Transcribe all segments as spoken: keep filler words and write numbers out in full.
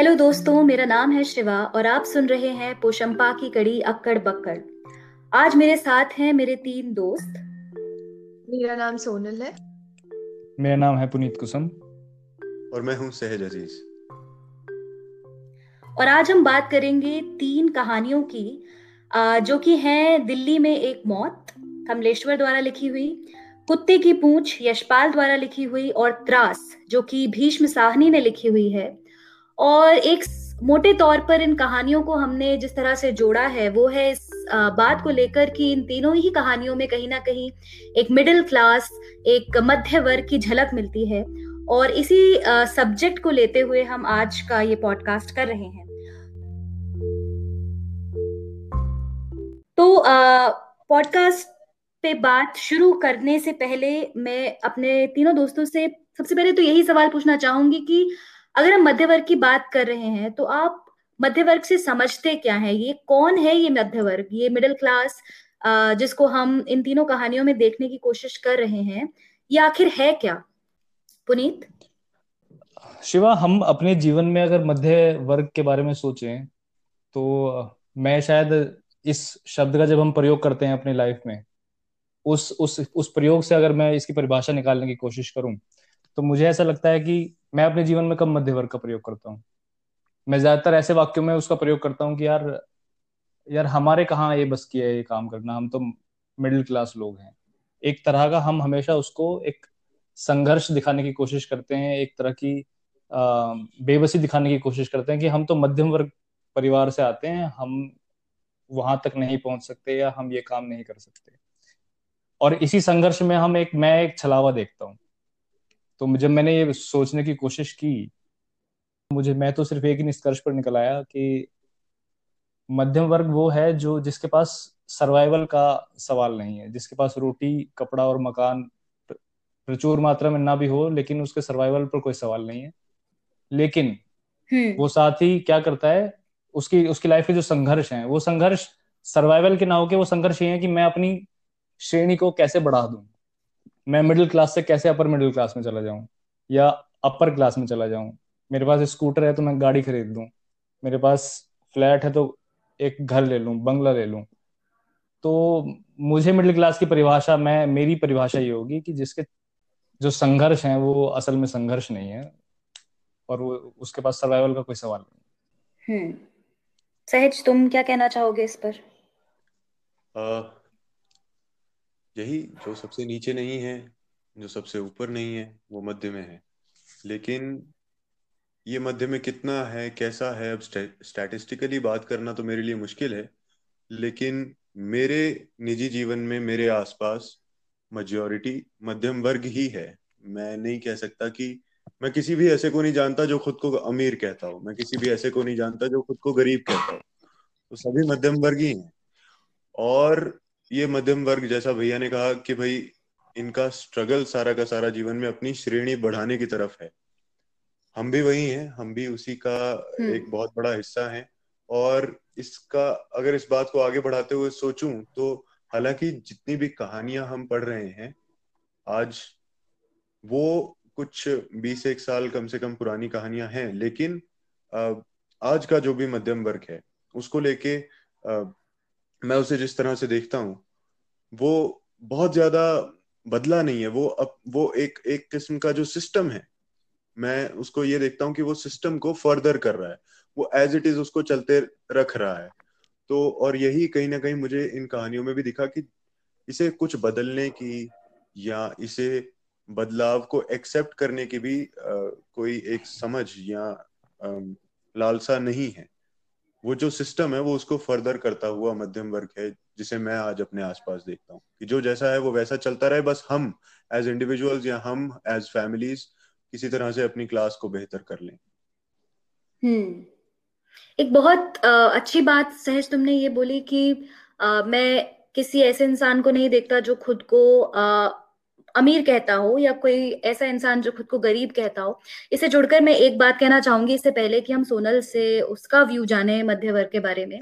Hello दोस्तों, मेरा नाम है शिवा और आप सुन रहे हैं पोशंपा की कड़ी अक्कड़ बक्कड़। आज मेरे साथ हैं मेरे तीन दोस्त। मेरा नाम सोनल है। मेरा नाम है पुनीत कुसुम और मैं हूँ सहज अजीज। और आज हम बात करेंगे तीन कहानियों की जो कि हैं दिल्ली में एक मौत, कमलेश्वर द्वारा लिखी हुई, कुत्ते की पूंछ, यशपाल द्वारा लिखी हुई, और त्रास जो कि भीष्म साहनी ने लिखी हुई है। और एक मोटे तौर पर इन कहानियों को हमने जिस तरह से जोड़ा है वो है इस बात को लेकर कि इन तीनों ही कहानियों में कहीं ना कहीं एक मिडिल क्लास, एक मध्य वर्ग की झलक मिलती है और इसी सब्जेक्ट को लेते हुए हम आज का ये पॉडकास्ट कर रहे हैं। तो पॉडकास्ट पे बात शुरू करने से पहले मैं अपने तीनों दोस्तों से सबसे पहले तो यही सवाल पूछना चाहूंगी कि अगर हम मध्य वर्ग की बात कर रहे हैं तो आप मध्य वर्ग से समझते क्या है? ये कौन है ये मध्य वर्ग, ये मिडिल क्लास जिसको हम इन तीनों कहानियों में देखने की कोशिश कर रहे हैं, ये आखिर है क्या? पुनीत। शिवा, हम अपने जीवन में अगर मध्य वर्ग के बारे में सोचें तो मैं शायद इस शब्द का जब हम प्रयोग करते हैं अपनी लाइफ में, उस उस उस प्रयोग से अगर मैं इसकी परिभाषा निकालने की कोशिश करूं तो मुझे ऐसा लगता है कि मैं अपने जीवन में कम मध्य वर्ग का प्रयोग करता हूँ। मैं ज्यादातर ऐसे वाक्यों में उसका प्रयोग करता हूँ कि यार यार हमारे कहाँ ये बस किया है ये काम करना, हम तो मिडिल क्लास लोग हैं। एक तरह का हम हमेशा उसको एक संघर्ष दिखाने की कोशिश करते हैं, एक तरह की अः बेबसी दिखाने की कोशिश करते हैं कि हम तो मध्यम वर्ग परिवार से आते हैं, हम वहां तक नहीं पहुंच सकते या हम ये काम नहीं कर सकते। और इसी संघर्ष में हम एक मैं एक छलावा देखता हूँ। तो जब मैंने ये सोचने की कोशिश की, मुझे मैं तो सिर्फ एक ही निष्कर्ष पर निकल आया कि मध्यम वर्ग वो है जो जिसके पास सर्वाइवल का सवाल नहीं है, जिसके पास रोटी, कपड़ा और मकान प्रचुर मात्रा में ना भी हो लेकिन उसके सर्वाइवल पर कोई सवाल नहीं है, लेकिन वो साथ ही क्या करता है, उसकी उसकी लाइफ के जो संघर्ष है वो संघर्ष सर्वाइवल के ना होके वो संघर्ष ये है कि मैं अपनी श्रेणी को कैसे बढ़ा दूं, मैं मिडिल क्लास से कैसे अपर मिडिल क्लास में चला जाऊं या अपर क्लास में चला जाऊं। मेरे पास स्कूटर है तो मैं गाड़ी खरीद लूं, मेरे पास फ्लैट है तो एक घर ले लूं, बंगला ले लूं। तो मुझे मिडिल क्लास की परिभाषा, मैं मेरी परिभाषा ये होगी कि जिसके जो संघर्ष है वो असल में संघर्ष नहीं है और वो उसके पास सर्वाइवल का कोई सवाल नहीं है। सहज, तुम क्या कहना चाहोगे इस पर? uh... यही, जो सबसे नीचे नहीं है, जो सबसे ऊपर नहीं है, वो मध्य में है। लेकिन ये मध्य में कितना है, कैसा है, अब स्टैटिस्टिकली बात करना तो मेरे लिए मुश्किल है, लेकिन मेरे निजी जीवन में मेरे आसपास मेजॉरिटी मध्यम वर्ग ही है। मैं नहीं कह सकता कि मैं किसी भी ऐसे को नहीं जानता जो खुद को अमीर कहता हो, मैं किसी भी ऐसे को नहीं जानता जो खुद को गरीब कहता हो, तो सभी मध्यम वर्ग ही हैं। और ये मध्यम वर्ग, जैसा भैया ने कहा कि भाई इनका स्ट्रगल सारा का सारा जीवन में अपनी श्रेणी बढ़ाने की तरफ है, हम भी वही हैं, हम भी उसी का एक बहुत बड़ा हिस्सा हैं। और इसका अगर इस बात को आगे बढ़ाते हुए सोचूं तो हालांकि जितनी भी कहानियां हम पढ़ रहे हैं आज, वो कुछ बीस एक साल कम से कम पुरानी कहानियां हैं, लेकिन आज का जो भी मध्यम वर्ग है उसको लेके मैं उसे जिस तरह से देखता हूँ वो बहुत ज्यादा बदला नहीं है। वो अब वो एक एक किस्म का जो सिस्टम है, मैं उसको ये देखता हूँ कि वो सिस्टम को फर्दर कर रहा है, वो एज इट इज उसको चलते रख रहा है। तो और यही कहीं ना कहीं मुझे इन कहानियों में भी दिखा कि इसे कुछ बदलने की या इसे बदलाव को एक्सेप्ट करने की भी आ, कोई एक समझ या आ, लालसा नहीं है। वो जो सिस्टम है वो उसको फर्दर करता हुआ मध्यम वर्ग है, जिसे मैं आज अपने आसपास देखता हूँ कि जो जैसा है वो वैसा चलता रहे, बस हम एज इंडिविजुअल्स या हम एज फैमिलीज किसी तरह से अपनी क्लास को बेहतर कर लें। हम्म, एक बहुत अच्छी बात सहज तुमने ये बोली कि आ, मैं किसी ऐसे इंसान को नहीं देखता जो खुद को आ, अमीर कहता हो या कोई ऐसा इंसान जो खुद को गरीब कहता हो। इसे जुड़कर मैं एक बात कहना चाहूंगी इससे पहले कि हम सोनल से उसका व्यू जाने मध्य वर्ग के बारे में,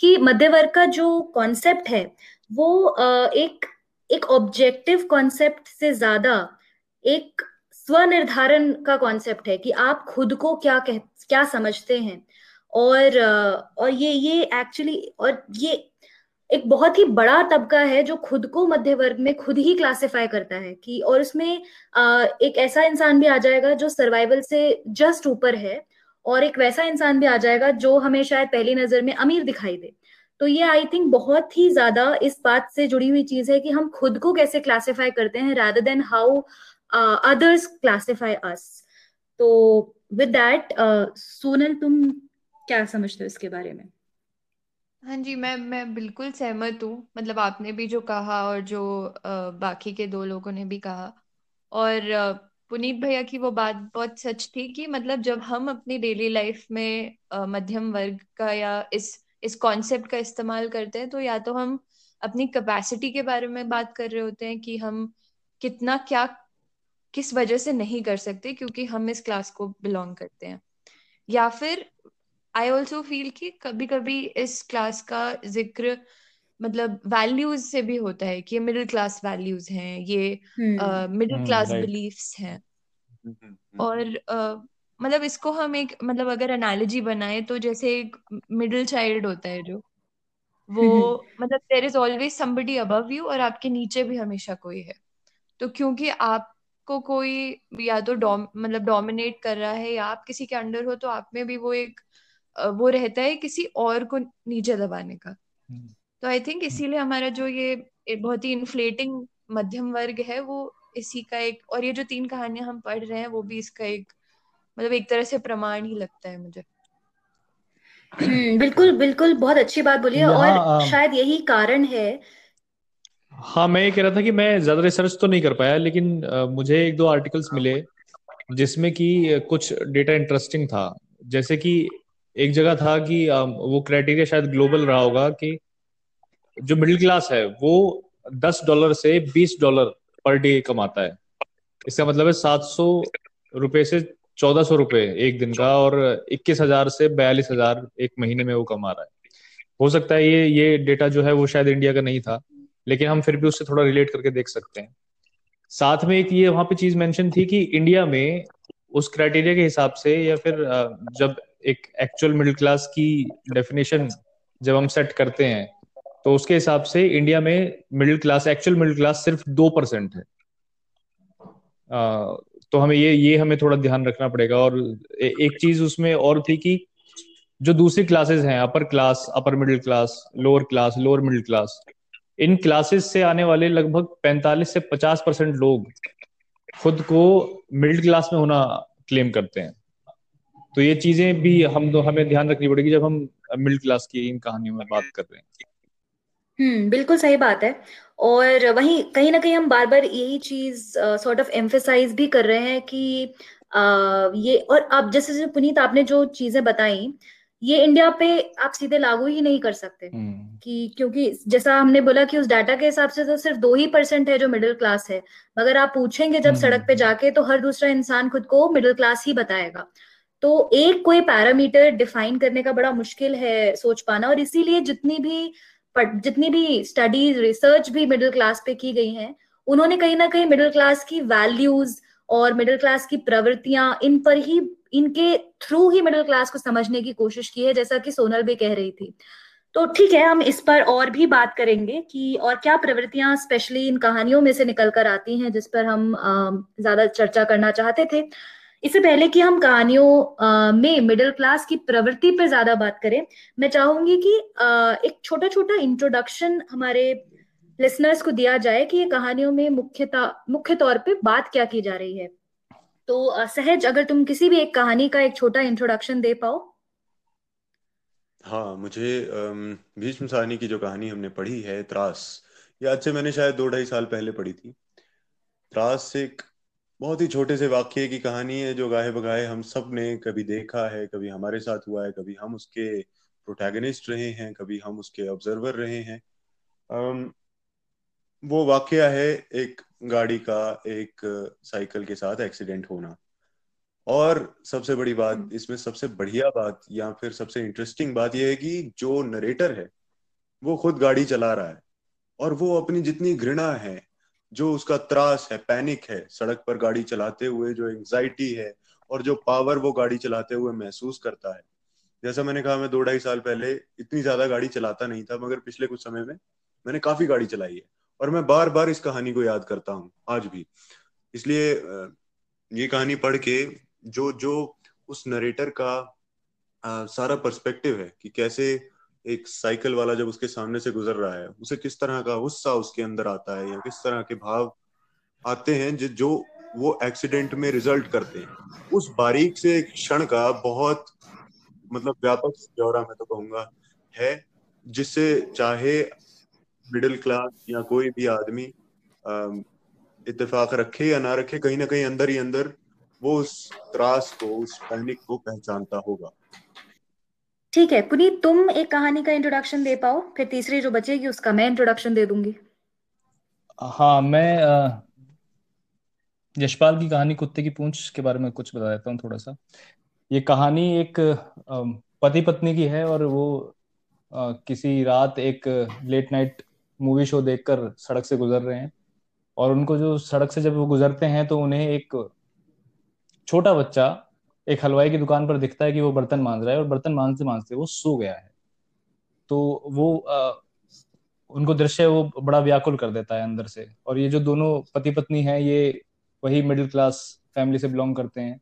कि मध्य वर्ग का जो कॉन्सेप्ट है वो एक एक ऑब्जेक्टिव कॉन्सेप्ट से ज्यादा एक स्वनिर्धारण का कॉन्सेप्ट है कि आप खुद को क्या कह, क्या समझते हैं, और और ये ये एक्चुअली और ये एक बहुत ही बड़ा तबका है जो खुद को मध्य वर्ग में खुद ही क्लासिफाई करता है कि, और उसमें एक ऐसा इंसान भी आ जाएगा जो सर्वाइवल से जस्ट ऊपर है, और एक वैसा इंसान भी आ जाएगा जो हमें शायद पहली नजर में अमीर दिखाई दे। तो ये आई थिंक बहुत ही ज्यादा इस बात से जुड़ी हुई चीज है कि हम खुद को कैसे क्लासिफाई करते हैं rather than how others classify us. तो विद दैट सोनल, तुम क्या समझते हो इसके बारे में? हाँ जी, मैं मैं बिल्कुल सहमत हूँ। मतलब आपने भी जो कहा और जो आ, बाकी के दो लोगों ने भी कहा, और आ, पुनीत भैया की वो बात बहुत सच थी कि मतलब जब हम अपनी डेली लाइफ में आ, मध्यम वर्ग का या इस इस कॉन्सेप्ट का इस्तेमाल करते हैं, तो या तो हम अपनी कैपेसिटी के बारे में बात कर रहे होते हैं कि हम कितना क्या किस वजह से नहीं कर सकते क्योंकि हम इस क्लास को बिलोंग करते हैं, या फिर आई ऑल्सो फील कि कभी कभी इस क्लास का जिक्र मतलब वैल्यूज से भी होता है कि ये मिडिल क्लास वैल्यूज हैं, ये मिडिल क्लास बिलीफ्स हैं। और uh, मतलब इसको हम एक मतलब अगर एनालॉजी बनाए तो जैसे एक मिडिल चाइल्ड होता है जो वो मतलब there is always somebody above you, और आपके नीचे भी हमेशा कोई है। तो क्योंकि आप को कोई या तो डॉम मतलब डोमिनेट कर रहा है या आप किसी के अंडर हो, तो आप में भी वो एक वो रहता है किसी और को नीचे दबाने का। hmm. तो आई थिंक इसीलिए हमारा जो ये बहुत ही इन्फ्लेटिंग मध्यम वर्ग है वो इसी का एक, और ये जो तीन कहानियां हम पढ़ रहे हैं वो भी इसका एक मतलब एक तरह से प्रमाण ही लगता है मुझे। hmm, बिल्कुल बिल्कुल, बहुत अच्छी बात बोली है, और शायद यही कारण है। हाँ, मैं ये कह रहा था कि मैं ज्यादा रिसर्च तो नहीं कर पाया, लेकिन आ, मुझे एक दो आर्टिकल्स मिले जिसमें कि कुछ डेटा इंटरेस्टिंग था। जैसे कि एक जगह था कि आ, वो क्राइटेरिया शायद ग्लोबल रहा होगा कि जो मिडिल क्लास है वो दस डॉलर से बीस डॉलर पर डे कमाता है। इसका मतलब है सात सौ रुपए से चौदह सौ रुपए एक दिन का, और इक्कीस हजार से बयालीस हजार एक महीने में वो कमा रहा है। हो सकता है ये ये डेटा जो है वो शायद इंडिया का नहीं था, लेकिन हम फिर भी उससे थोड़ा रिलेट करके देख सकते हैं। साथ में एक ये वहां पे चीज मेंशन थी कि इंडिया में उस क्राइटेरिया के हिसाब से, या फिर जब एक एक्चुअल मिडिल क्लास की डेफिनेशन जब हम सेट करते हैं तो उसके हिसाब से इंडिया में middle class, actual middle class सिर्फ दो परसेंट है। तो हमें ये ये हमें थोड़ा ध्यान रखना पड़ेगा। और एक चीज उसमें और थी कि जो दूसरी क्लासेस हैं, upper class, upper middle class, lower class, lower middle class, इन क्लासेस से आने वाले लगभग पैंतालीस से पचास परसेंट लोग खुद को मिडिल क्लास में होना क्लेम करते हैं। तो ये चीजें भी हम दो हमें ध्यान रखनी पड़ेगी जब हम मिडिल क्लास की इन कहानियों में बात कर रहे हैं। हम्म, बिल्कुल सही बात है। और वहीं कहीं ना कहीं हम बार बार यही चीज सॉर्ट ऑफ एम्फेसाइज भी कर रहे हैं कि आ, ये, और आप जैसे जैसे पुनीत आपने जो चीजें बताई, ये इंडिया पे आप सीधे लागू ही नहीं कर सकते कि, क्योंकि जैसा हमने बोला कि उस डाटा के हिसाब से तो सिर्फ दो ही परसेंट है जो मिडिल क्लास है, मगर आप पूछेंगे जब सड़क पे जाके तो हर दूसरा इंसान खुद को मिडिल क्लास ही बताएगा। तो एक कोई पैरामीटर डिफाइन करने का बड़ा मुश्किल है सोच पाना, और इसीलिए जितनी भी जितनी भी स्टडीज, रिसर्च भी मिडिल क्लास पे की गई है, उन्होंने कहीं ना कहीं मिडिल क्लास की वैल्यूज और मिडिल क्लास की प्रवृत्तियां, इन पर ही, इनके थ्रू ही मिडिल क्लास को समझने की कोशिश की है, जैसा कि सोनल भी कह रही थी। तो ठीक है, हम इस पर और भी बात करेंगे कि और क्या प्रवृत्तियां स्पेशली इन कहानियों में से निकल कर आती हैं जिस पर हम ज्यादा चर्चा करना चाहते थे। इससे पहले कि हम कहानियों में मिडिल क्लास की प्रवृत्ति पर ज्यादा बात करें, मैं चाहूंगी कि एक छोटा छोटा इंट्रोडक्शन हमारे लिसनर्स को दिया जाए कि ये कहानियों में मुख्यतः मुख्य तौर पे बात क्या की जा रही है। तो सहज, अगर तुम किसी भी एक कहानी का एक छोटा इंट्रोडक्शन दे पाओ। हाँ, मुझे भीष्म साहनी की जो कहानी हमने पढ़ी है, त्रास, ये आज से मैंने शायद दो ढाई साल पहले पढ़ी थी। त्रास एक बहुत ही छोटे से वाक्य की कहानी है जो गाहे बगाहे हम सब ने कभी देखा है, कभी हमारे साथ हुआ है, कभी हम उसके प्रोटैगनिस्ट रहे हैं, कभी हम उसके ऑब्जर्वर रहे हैं। अम, वो वाकया है एक गाड़ी का एक साइकिल के साथ एक्सीडेंट होना। और सबसे बड़ी बात इसमें, सबसे बढ़िया बात या फिर सबसे इंटरेस्टिंग बात यह है कि जो नरेटर है वो खुद गाड़ी चला रहा है, और वो अपनी जितनी घृणा है, जो उसका त्रास है, पैनिक है, सड़क पर गाड़ी चलाते हुए जो एंग्जाइटी है और जो पावर वो गाड़ी चलाते हुए महसूस करता है। जैसा मैंने कहा, मैं दो ढाई साल पहले इतनी ज्यादा गाड़ी चलाता नहीं था, मगर पिछले कुछ समय में मैंने काफी गाड़ी चलाई है और मैं बार बार इस कहानी को याद करता हूँ आज भी। इसलिए ये कहानी पढ़ के जो जो उस नरेटर का आ, सारा पर्सपेक्टिव है कि कैसे एक साइकिल वाला जब उसके सामने से गुजर रहा है, उसे किस तरह का गुस्सा उसके अंदर आता है या किस तरह के भाव आते हैं जो वो एक्सीडेंट में रिजल्ट करते हैं, उस बारीक से एक क्षण का बहुत मतलब व्यापक ब्यौरा मैं तो कहूंगा है, जिससे चाहे मिडिल क्लास या कोई भी आदमी इत्तेफाक रखे या ना रखे, कहीं ना कहीं अंदर ही अंदर वो उस त्रास को, उस पैनिक को पहचानता होगा। ठीक है पुनीत, तुम एक कहानी का इंट्रोडक्शन दे पाओ, फिर तीसरी जो बचेगी उसका मैं इंट्रोडक्शन दे दूंगी। हाँ, मैं यशपाल की कहानी कुत्ते की पूंछ के बारे में कुछ बता देता हूँ थोड़ा सा। ये कहानी एक पति पत्नी की है और वो किसी रात एक लेट नाइट मूवी शो देखकर सड़क से गुजर रहे हैं और उनको जो सड़क से जब वो गुजरते हैं तो उन्हें एक छोटा बच्चा एक हलवाई की दुकान पर दिखता है कि वो बर्तन मांज रहा है और बर्तन मांजते मांजते वो सो गया है। तो वो आ, उनको दृश्य वो बड़ा व्याकुल कर देता है अंदर से। और ये जो दोनों पति पत्नी हैं, ये वही मिडिल क्लास फैमिली से बिलोंग करते हैं,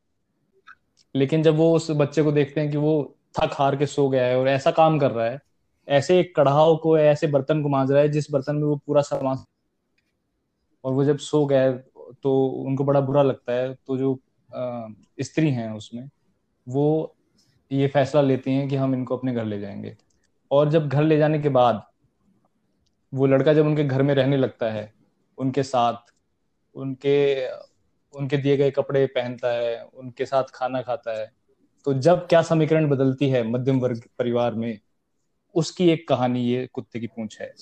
लेकिन जब वो उस बच्चे को देखते हैं कि वो थक हार के सो गया है और ऐसा काम कर रहा है, ऐसे एक कढ़ाव को, ऐसे बर्तन को मांज रहा है जिस बर्तन में वो पूरा सामान, और वो जब सो गया तो उनको बड़ा बुरा लगता है। तो जो स्त्री हैं उसमें, वो ये फैसला लेती हैं कि हम इनको अपने घर ले जाएंगे। और जब घर ले जाने के बाद वो लड़का जब उनके घर में रहने लगता है, उनके साथ, उनके उनके दिए गए कपड़े पहनता है, उनके साथ खाना खाता है, तो जब क्या समीकरण बदलती है मध्यम वर्ग परिवार में, उसकी एक कहानी ये कुत्ते की पूंछ है।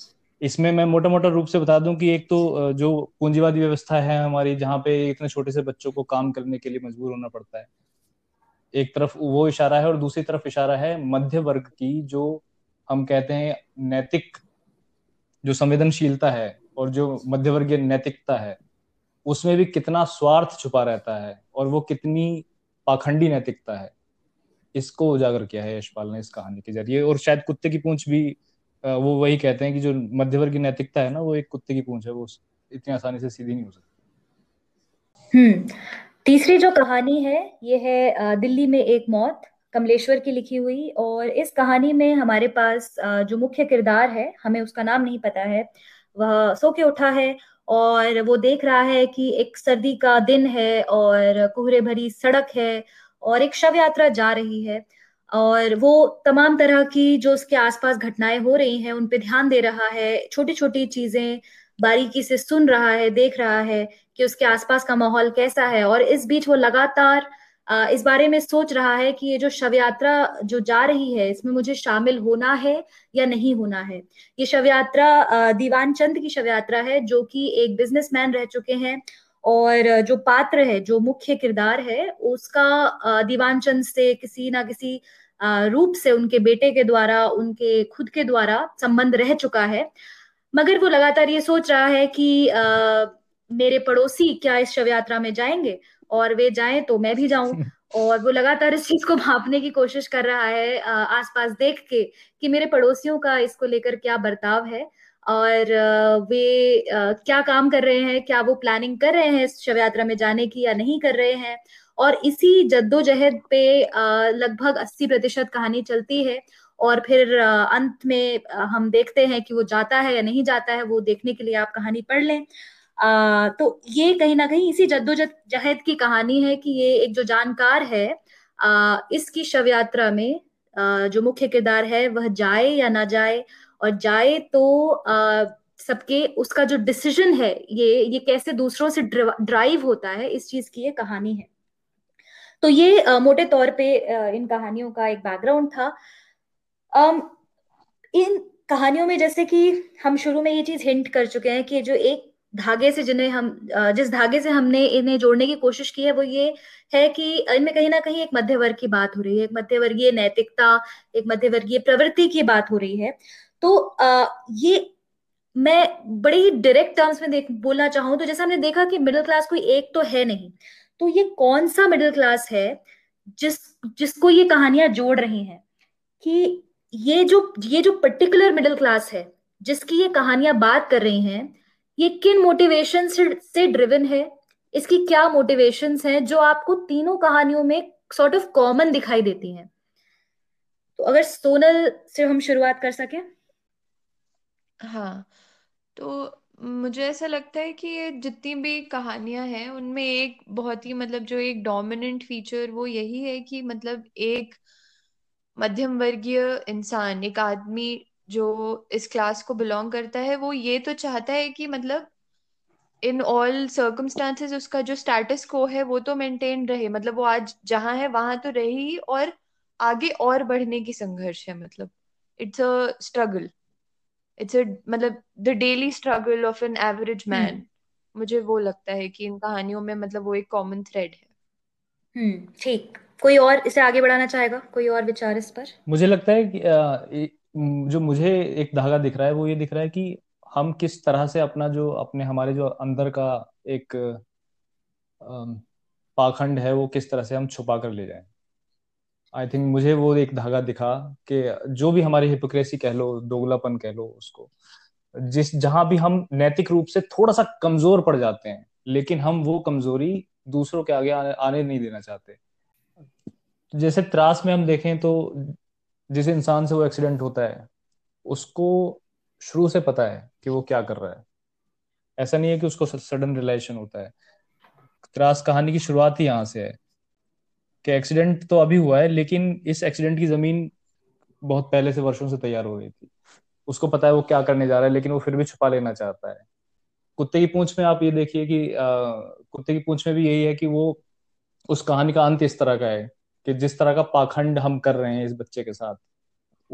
इसमें मैं मोटा मोटा रूप से बता दूं कि एक तो जो पूंजीवादी व्यवस्था है हमारी, जहाँ पे इतने छोटे से बच्चों को काम करने के लिए मजबूर होना पड़ता है, एक तरफ वो इशारा है और दूसरी तरफ इशारा है मध्य वर्ग की, जो हम कहते हैं नैतिक जो संवेदनशीलता है और जो मध्य वर्गीय नैतिकता है, उसमें भी कितना स्वार्थ छुपा रहता है और वो कितनी पाखंडी नैतिकता है, इसको उजागर किया है यशपाल ने इस कहानी के जरिए। और शायद कुत्ते की पूंछ भी वो वही कहते हैं कि जो मध्यवर्ग की नैतिकता है ना, वो एक कुत्ते की पूंछ है, वो इतनी आसानी से सीधी नहीं हो सकती। हम्म तीसरी जो कहानी है ये है दिल्ली में एक मौत, कमलेश्वर की लिखी हुई। और इस कहानी में हमारे पास जो मुख्य किरदार है, हमें उसका नाम नहीं पता है, वह सो के उठा है और वो देख रहा है कि एक सर्दी का दिन है और कोहरे भरी सड़क है और एक शव यात्रा जा रही है और वो तमाम तरह की जो उसके आसपास घटनाएं हो रही हैं उन पे ध्यान दे रहा है, छोटी छोटी चीजें बारीकी से सुन रहा है, देख रहा है कि उसके आसपास का माहौल कैसा है। और इस बीच वो लगातार इस बारे में सोच रहा है कि ये जो शव यात्रा जो जा रही है इसमें मुझे शामिल होना है या नहीं होना है। ये शव यात्रा दीवान चंद की शव यात्रा है, जो कि एक बिजनेसमैन रह चुके हैं और जो पात्र है, जो मुख्य किरदार है, उसका दीवान चंद से किसी ना किसी रूप से उनके बेटे के द्वारा, उनके खुद के द्वारा संबंध रह चुका है। मगर वो लगातार ये सोच रहा है कि आ, मेरे पड़ोसी क्या इस शव यात्रा में जाएंगे, और वे जाएं तो मैं भी जाऊं। और वो लगातार इस चीज को भांपने की कोशिश कर रहा है आ, आसपास देख के कि मेरे पड़ोसियों का इसको लेकर क्या बर्ताव है और वे क्या काम कर रहे हैं, क्या वो प्लानिंग कर रहे हैं शव यात्रा में जाने की या नहीं कर रहे हैं। और इसी जद्दोजहद पे लगभग अस्सी प्रतिशत कहानी चलती है और फिर अंत में हम देखते हैं कि वो जाता है या नहीं जाता है। वो देखने के लिए आप कहानी पढ़ लें। आ, तो ये कहीं ना कहीं इसी जद्दोजहद की कहानी है कि ये एक जो जानकार है आ, इसकी शव यात्रा में आ, जो मुख्य किरदार है वह जाए या ना जाए, और जाए तो सबके उसका जो डिसीजन है ये ये कैसे दूसरों से ड्राइव होता है, इस चीज की ये कहानी है। तो ये आ, मोटे तौर पे आ, इन कहानियों का एक बैकग्राउंड था। अम इन कहानियों में जैसे कि हम शुरू में ये चीज हिंट कर चुके हैं कि जो एक धागे से जिन्हें हम जिस धागे से हमने इन्हें जोड़ने की कोशिश की है वो ये है कि इनमें कहीं ना कहीं एक मध्य वर्ग की बात हो रही है, एक मध्यवर्गीय नैतिकता, एक मध्यवर्गीय प्रवृत्ति की बात हो रही है। तो ये मैं बड़े ही डायरेक्ट टर्म्स में देख बोलना चाहूँ तो जैसे हमने देखा कि मिडिल क्लास कोई एक तो है नहीं, तो ये कौन सा मिडिल क्लास है जिस जिसको ये कहानियां जोड़ रही हैं, कि ये जो ये जो पर्टिकुलर मिडिल क्लास है जिसकी ये कहानियां बात कर रही हैं, ये किन मोटिवेशन से ड्रिवन है, इसकी क्या मोटिवेशंस हैं जो आपको तीनों कहानियों में सॉर्ट ऑफ कॉमन दिखाई देती हैं। तो अगर सोनल से हम शुरुआत कर सके। हाँ, तो मुझे ऐसा लगता है कि ये जितनी भी कहानियां हैं उनमें एक बहुत ही मतलब जो एक डोमिनेंट फीचर वो यही है कि मतलब एक मध्यम वर्गीय इंसान, एक आदमी जो इस क्लास को बिलोंग करता है, वो ये तो चाहता है कि मतलब इन ऑल सर्कमस्टांसेस उसका जो स्टेटस को है वो तो मेंटेन रहे, मतलब वो आज जहाँ है वहां तो रहे ही, और आगे और बढ़ने की संघर्ष है। मतलब it's a struggle, it's a मतलब the daily struggle of an average man. मुझे वो लगता है कि इन कहानियों में मतलब वो एक कॉमन थ्रेड है। हम्म ठीक, कोई और इसे आगे बढ़ाना चाहेगा, कोई और विचार इस पर? मुझे लगता है कि आ, जो मुझे एक धागा दिख रहा है वो ये दिख रहा है कि हम किस तरह से अपना जो अपने हमारे जो अंदर का एक पाखंड है वो किस तरह से हम छुपा कर ले जाएं। आई थिंक मुझे वो एक धागा दिखा कि जो भी हमारी हिपोक्रेसी कह लो, दोगलापन कह लो उसको, जिस जहां भी हम नैतिक रूप से थोड़ा सा कमजोर पड़ जाते हैं, लेकिन हम वो कमजोरी दूसरों के आगे आने, आने नहीं देना चाहते। जैसे त्रास में हम देखें तो जिस इंसान से वो एक्सीडेंट होता है उसको शुरू से पता है कि वो क्या कर रहा है, ऐसा नहीं है कि उसको सडन रियलाइजेशन होता है। त्रास कहानी की शुरुआत ही यहाँ से है कि एक्सीडेंट तो अभी हुआ है, लेकिन इस एक्सीडेंट की जमीन बहुत पहले से वर्षों से तैयार हो गई थी। उसको पता है वो क्या करने जा रहा है, लेकिन वो फिर भी छुपा लेना चाहता है। कुत्ते की पूंछ में आप ये देखिए कि आ, कुत्ते की पूंछ में भी यही है कि वो उस कहानी का अंत इस तरह का है कि जिस तरह का पाखंड हम कर रहे हैं इस बच्चे के साथ,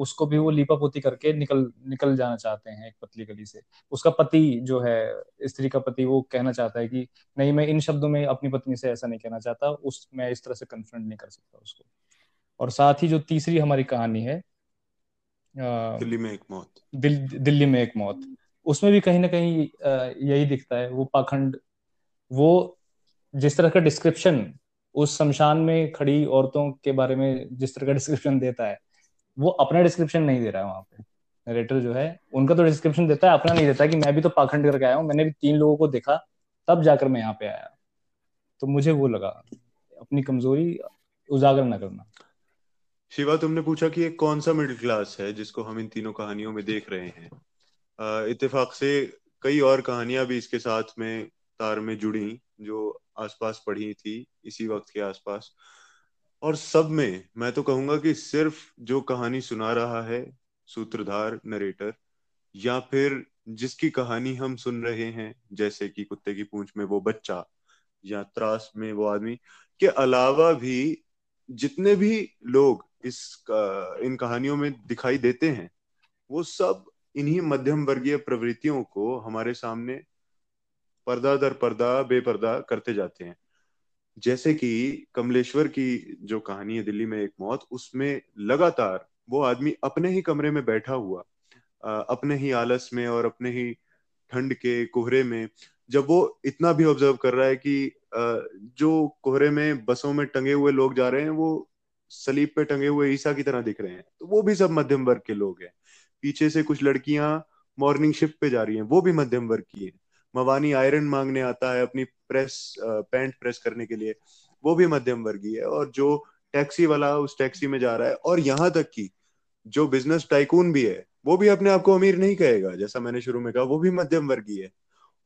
उसको भी वो लीपा पोती करके निकल निकल जाना चाहते हैं एक पतली गली से। उसका पति जो है, स्त्री का पति, वो कहना चाहता है कि नहीं, मैं इन शब्दों में अपनी पत्नी से ऐसा नहीं कहना चाहता, उस मैं इस तरह से कन्फ्रंट नहीं कर सकता उसको। और साथ ही जो तीसरी हमारी कहानी है आ, दिल्ली में एक मौत, दिल, दिल्ली में एक मौत, उसमें भी कहीं ना कहीं यही दिखता है वो पाखंड। वो जिस तरह का डिस्क्रिप्शन उस शमशान में खड़ी औरतों के बारे में जिस तरह का डिस्क्रिप्शन देता है, वो अपना डिस्क्रिप्शन नहीं दे रहा है वहां पे। नरेटर जो है उनका तो डिस्क्रिप्शन देता है, अपना नहीं देता कि मैं भी तो पाखंड करके आया हूँ, मैंने भी तीन लोगों को देखा तब जाकर मैं यहाँ पे आया। तो मुझे वो लगा, अपनी कमजोरी उजागर ना करना। शिवा, तुमने पूछा कि ये कौन सा मिडिल क्लास है जिसको हम इन तीनों कहानियों में देख रहे हैं। इत्तेफाक से कई और कहानियां भी इसके साथ में तार में जुड़ी जो आसपास पढ़ी थी इसी वक्त के आसपास, और सब में मैं तो कहूंगा कि सिर्फ जो कहानी सुना रहा है सूत्रधार, नरेटर, या फिर जिसकी कहानी हम सुन रहे हैं, जैसे कि कुत्ते की पूंछ में वो बच्चा या त्रास में वो आदमी के अलावा भी जितने भी लोग इस इन कहानियों में दिखाई देते हैं, वो सब इन्हीं मध्यम वर्गीय प्रवृत्तियों को हमारे सामने पर्दा दर पर्दा बेपर्दा करते जाते हैं। जैसे कि कमलेश्वर की जो कहानी है दिल्ली में एक मौत, उसमें लगातार वो आदमी अपने ही कमरे में बैठा हुआ, अपने ही आलस में और अपने ही ठंड के कोहरे में, जब वो इतना भी ऑब्जर्व कर रहा है कि जो कोहरे में बसों में टंगे हुए लोग जा रहे हैं वो सलीब पे टंगे हुए ईसा की तरह दिख रहे हैं, तो वो भी सब मध्यम वर्ग के लोग हैं। पीछे से कुछ लड़कियां मॉर्निंग शिफ्ट पे जा रही हैं, वो भी मध्यम वर्ग की है। मवानी आयरन मांगने आता है अपनी प्रेस पैंट प्रेस करने के लिए, वो भी मध्यम वर्गीय है। और जो टैक्सी वाला उस टैक्सी में जा रहा है, और यहाँ तक कि जो बिजनेस टाइकून भी है वो भी अपने आप को अमीर नहीं कहेगा, जैसा मैंने शुरू में कहा, वो भी मध्यम वर्गीय है।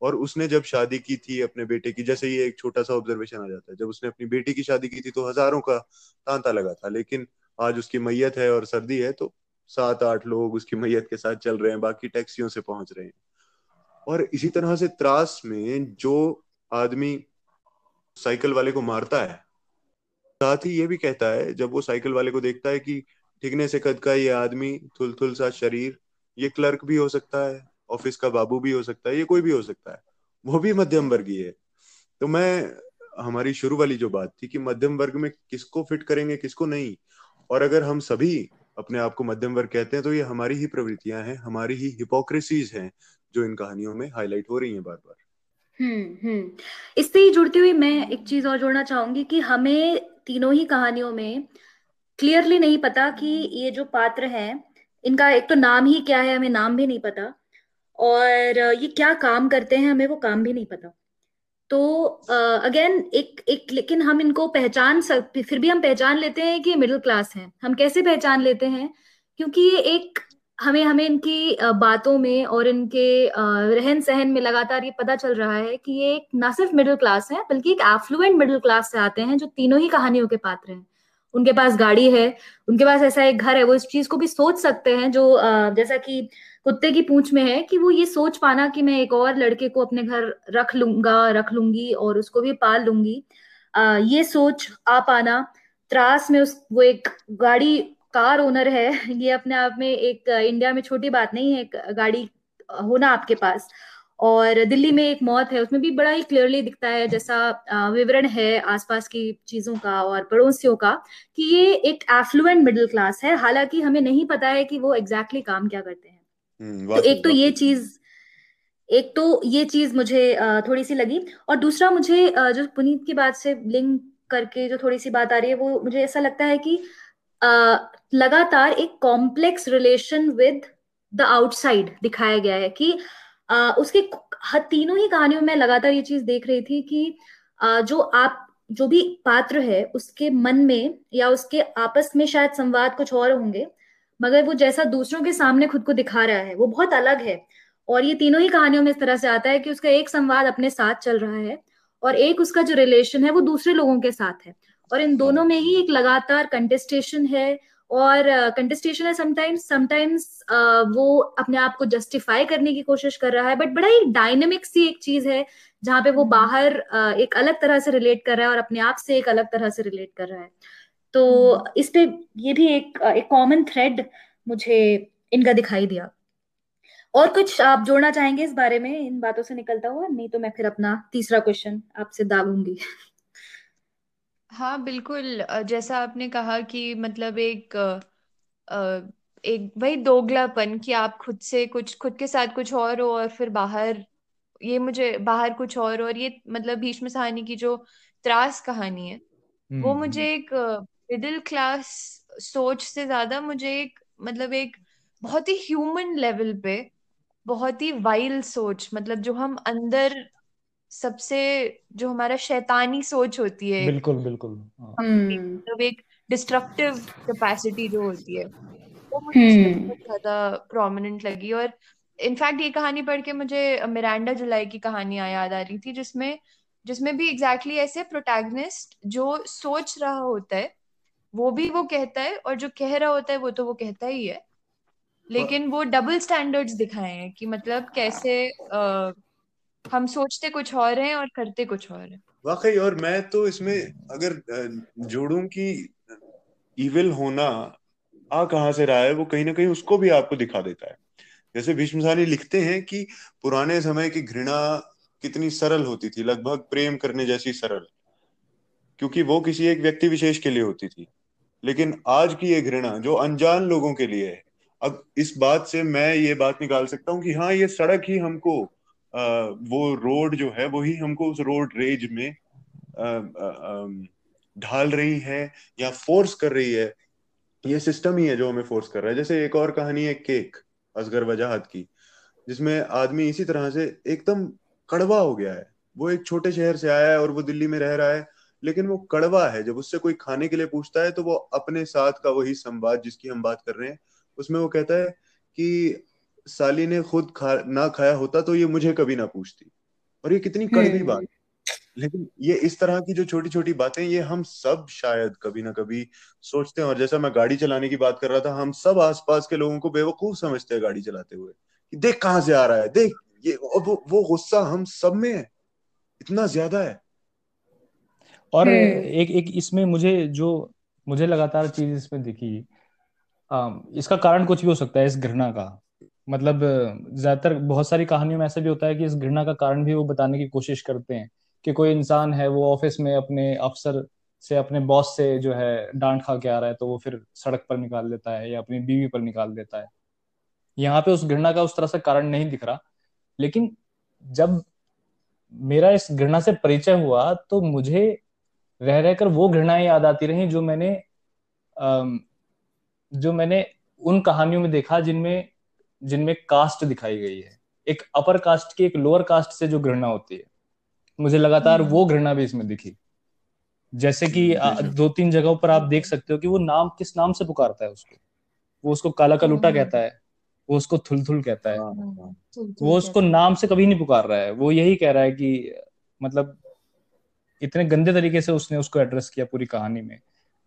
और उसने जब शादी की थी अपने बेटे की, जैसे ये एक छोटा सा ऑब्जर्वेशन आ जाता है, जब उसने अपनी बेटी की शादी की थी तो हजारों का तांता लगा था, लेकिन आज उसकी मैयत है और सर्दी है तो सात आठ लोग उसकी मैयत के साथ चल रहे हैं, बाकी टैक्सियों से पहुंच रहे हैं। और इसी तरह से त्रास में जो आदमी साइकिल वाले को मारता है, साथ ही ये भी कहता है जब वो साइकिल वाले को देखता है कि ठिकने से कद का ये आदमी, थुलथुल सा शरीर, ये क्लर्क भी हो सकता है, ऑफिस का बाबू भी हो सकता है, ये कोई भी हो सकता है, वो भी मध्यम वर्गीय है। तो मैं हमारी शुरू वाली जो बात थी कि मध्यम वर्ग में किसको फिट करेंगे किसको नहीं, और अगर हम सभी अपने आप को मध्यम वर्ग कहते हैं तो ये हमारी ही प्रवृत्तियां हैं, हमारी ही हिपोक्रेसीज हैं जो इन कहानियों में हाईलाइट हो रही है बार बार। हम्म हम्म इससे ही जुड़ती हुई मैं एक चीज और जोड़ना चाहूंगी कि हमें तीनों ही कहानियों में क्लियरली नहीं पता कि ये जो पात्र हैं इनका एक तो नाम ही क्या है, हमें नाम भी नहीं पता, और ये क्या काम करते हैं हमें वो काम भी नहीं पता। तो अगेन uh, एक एक लेकिन हम इनको पहचान सकते, फिर भी हम पहचान लेते हैं कि ये मिडिल क्लास हैं। हम कैसे पहचान लेते हैं? क्योंकि ये एक हमें हमें इनकी बातों में और इनके रहन सहन में लगातार ये पता चल रहा है कि ये ना सिर्फ मिडिल क्लास है बल्कि एक एफ्लुएंट मिडिल क्लास से आते हैं, जो तीनों ही कहानियों के पात्र हैं। उनके पास गाड़ी है, उनके पास ऐसा एक घर है, वो इस चीज को भी सोच सकते हैं जो जैसा कि कुत्ते की पूंछ में है कि वो ये सोच पाना कि मैं एक और लड़के को अपने घर रख लूंगा रख लूंगी और उसको भी पाल लूंगी, ये सोच आ पाना। त्रास में उस वो एक गाड़ी कार ओनर है, ये अपने आप में एक इंडिया में छोटी बात नहीं है, एक गाड़ी होना आपके पास। और दिल्ली में एक मौत है, उसमें भी बड़ा ही क्लियरली दिखता है जैसा विवरण है आसपास की चीजों का और पड़ोसियों का कि ये एक एफ्लुएंट मिडिल क्लास है, हालांकि हमें नहीं पता है कि वो एग्जैक्टली exactly काम क्या करते हैं। तो एक तो ये चीज एक तो ये चीज मुझे थोड़ी सी लगी। और दूसरा मुझे जो पुनीत की बात से लिंक करके जो थोड़ी सी बात आ रही है वो मुझे ऐसा लगता है कि Uh, लगातार एक complex relation with the outside दिखाया गया है कि uh, उसके हर तीनों ही कहानियों में लगातार ये चीज देख रही थी कि uh, जो आप जो भी पात्र है उसके मन में या उसके आपस में शायद संवाद कुछ और होंगे, मगर वो जैसा दूसरों के सामने खुद को दिखा रहा है वो बहुत अलग है। और ये तीनों ही कहानियों में इस तरह से आता है कि उसका एक संवाद अपने साथ चल रहा है और एक उसका जो रिलेशन है वो दूसरे लोगों के साथ है, और इन दोनों में ही एक लगातार कंटेस्टेशन है। और कंटेस्टेशन uh, है समटाइम्स समटाइम्स uh, वो अपने आप को जस्टिफाई करने की कोशिश कर रहा है, बट बड़ा ही डायनेमिक सी एक चीज है जहाँ पे वो बाहर uh, एक अलग तरह से रिलेट कर रहा है और अपने आप से एक अलग तरह से रिलेट कर रहा है। तो इस पे ये भी एक एक कॉमन थ्रेड मुझे इनका दिखाई दिया। और कुछ आप जोड़ना चाहेंगे इस बारे में इन बातों से निकलता हुआ? नहीं तो मैं फिर अपना तीसरा क्वेश्चन आपसे दागूंगी। हाँ बिल्कुल, जैसा आपने कहा कि मतलब एक एक वही दोगलापन कि आप खुद से कुछ खुद के साथ कुछ और हो और फिर बाहर ये मुझे बाहर कुछ और और ये मतलब भीष्म साहनी की जो त्रास कहानी है वो मुझे एक मिडिल क्लास सोच से ज्यादा मुझे एक मतलब एक बहुत ही ह्यूमन लेवल पे बहुत ही वाइल्ड सोच, मतलब जो हम अंदर सबसे जो हमारा शैतानी सोच होती है, बिल्कुल बिल्कुल मतलब एक डिस्ट्रक्टिव कैपेसिटी जो होती है वो मुझे बहुत ज्यादा प्रोमिनेंट लगी। और इनफैक्ट ये कहानी पढ़ के मुझे मिरांडा जुलाई की कहानी याद आ रही थी जिसमें जिसमें भी एग्जैक्टली exactly ऐसे प्रोटैगनिस्ट जो सोच रहा होता है वो भी वो कहता है और जो कह रहा होता है वो तो वो कहता ही है, लेकिन वो डबल स्टैंडर्ड्स दिखाए हैं कि मतलब कैसे आ, हम सोचते कुछ और हैं और करते कुछ और हैं। वाकई। और मैं तो इसमें अगर जोड़ूं कि इविल होना आ कहाँ से रहा है वो कहीं ना कहीं उसको भी आपको दिखा देता है। जैसे भीष्म साहनी लिखते हैं कि पुराने समय की घृणा कितनी सरल होती थी, लगभग प्रेम करने जैसी सरल, क्योंकि वो किसी एक व्यक्ति विशेष के लिए होती थी। लेकिन आज की ये घृणा जो अनजान लोगों के लिए है, अब इस बात से मैं ये बात निकाल सकता हूँ कि हाँ ये सड़क ही हमको Uh, वो रोड जो है वही हमको उस रोड रेज में ढाल रही है या फोर्स कर रही है, ये सिस्टम ही है जो हमें फोर्स कर रहा है। जैसे एक और कहानी है केक, असगर वजाहत की, जिसमें आदमी इसी तरह से एकदम कड़वा हो गया है। वो एक छोटे शहर से आया है और वो दिल्ली में रह रहा है, लेकिन वो कड़वा है। जब उससे कोई खाने के लिए पूछता है तो वो अपने साथ का वही संवाद जिसकी हम बात कर रहे हैं उसमें वो कहता है कि साली ने खुद खा ना खाया होता तो ये मुझे कभी ना पूछती। और ये कितनी कड़वी बात है, लेकिन ये इस तरह की जो छोटी छोटी बातें ये हम सब शायद कभी ना कभी सोचते हैं। और जैसा मैं गाड़ी चलाने की बात कर रहा था, हम सब आसपास के लोगों को बेवकूफ समझते हैं गाड़ी चलाते हुए कि देख कहाँ से आ रहा है, देख ये वो वो गुस्सा हम सब में है, इतना ज्यादा है। और एक एक इसमें मुझे जो मुझे लगातार चीज इसमें दिखी, इसका कारण कुछ भी हो सकता है इस घृणा का, मतलब ज्यादातर बहुत सारी कहानियों में ऐसा भी होता है कि इस घृणा का कारण भी वो बताने की कोशिश करते हैं कि कोई इंसान है वो ऑफिस में अपने अफसर से अपने बॉस से जो है डांट खा के आ रहा है तो वो फिर सड़क पर निकाल देता है या अपनी बीवी पर निकाल देता है। यहाँ पे उस घृणा का उस तरह से कारण नहीं दिख रहा, लेकिन जब मेरा इस घृणा से परिचय हुआ तो मुझे रह रहकर वो घृणाएं याद आती रही जो मैंने जो मैंने उन कहानियों में देखा जिनमें जिनमें कास्ट दिखाई गई है, एक अपर कास्ट की एक लोअर कास्ट से जो घृणा होती है, मुझे लगातार वो घृणा भी इसमें दिखी। जैसे कि दो तीन जगहों पर आप देख सकते हो कि वो नाम किस नाम से पुकारता है उसको, वो उसको काला कलूटा कहता है, वो उसको थुलथुल कहता है, वो उसको नाम से कभी नहीं पुकार रहा है, वो यही कह रहा है कि मतलब इतने गंदे तरीके से उसने उसको एड्रेस किया पूरी कहानी में।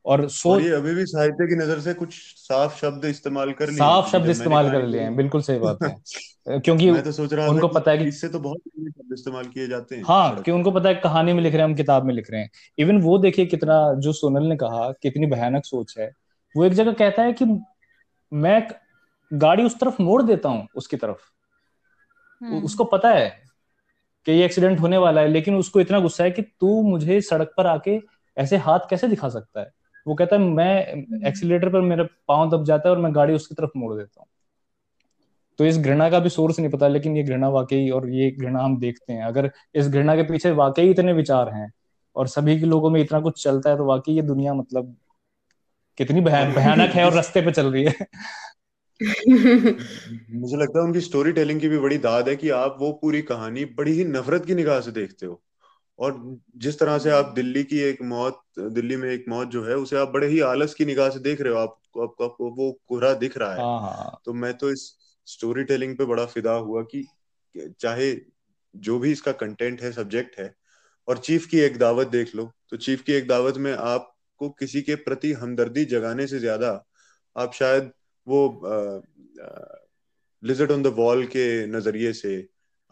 और सोच ये अभी भी साहित्य की नजर से कुछ साफ शब्द इस्तेमाल कर लिए साफ शब्द इस्तेमाल कर लिए हैं। बिल्कुल सही बात है क्योंकि मैं तो सोच रहा उनको पता है कि इससे तो बहुत शब्द इस्तेमाल किए जाते हैं। हाँ, कि उनको पता है कहानी में लिख रहे हैं हम, किताब में लिख रहे हैं। इवन वो देखिए कितना, जो सोनल ने कहा कितनी भयानक सोच है। वो एक जगह कहता है कि मैं गाड़ी उस तरफ मोड़ देता हूँ, उसकी तरफ। उसको पता है कि ये एक्सीडेंट होने वाला है, लेकिन उसको इतना गुस्सा है कि तू मुझे सड़क पर आके ऐसे हाथ कैसे दिखा सकता है। वो कहता है मैं एक्सीलेटर पर मेरा पांव दब जाता है और मैं गाड़ी उसकी तरफ मोड़ देता हूँ। तो इस घृणा का भी सोर्स नहीं पता, लेकिन ये घृणा वाकई, और ये घृणा हम देखते हैं। अगर इस घृणा के पीछे वाकई इतने विचार हैं और सभी के लोगों में इतना कुछ चलता है, तो वाकई ये दुनिया मतलब कितनी भयानक है और रास्ते पे चल रही है। मुझे लगता है उनकी स्टोरी टेलिंग की भी बड़ी दाद है कि आप वो पूरी कहानी बड़ी ही नफरत की निगाह से देखते हो, और जिस तरह से आप दिल्ली की एक मौत, दिल्ली में एक मौत जो है, उसे आप बड़े ही आलस की निगाह से देख रहे हो। आपको आपको आपको वो कोहरा दिख रहा है। तो मैं तो इस स्टोरी टेलिंग पे बड़ा फिदा हुआ कि चाहे जो भी इसका कंटेंट है, सब्जेक्ट है। और चीफ की एक दावत देख लो, तो चीफ की एक दावत में आपको किसी के प्रति हमदर्दी जगाने से ज्यादा आप शायद वो लिजर्ड ऑन द वॉल के नजरिए से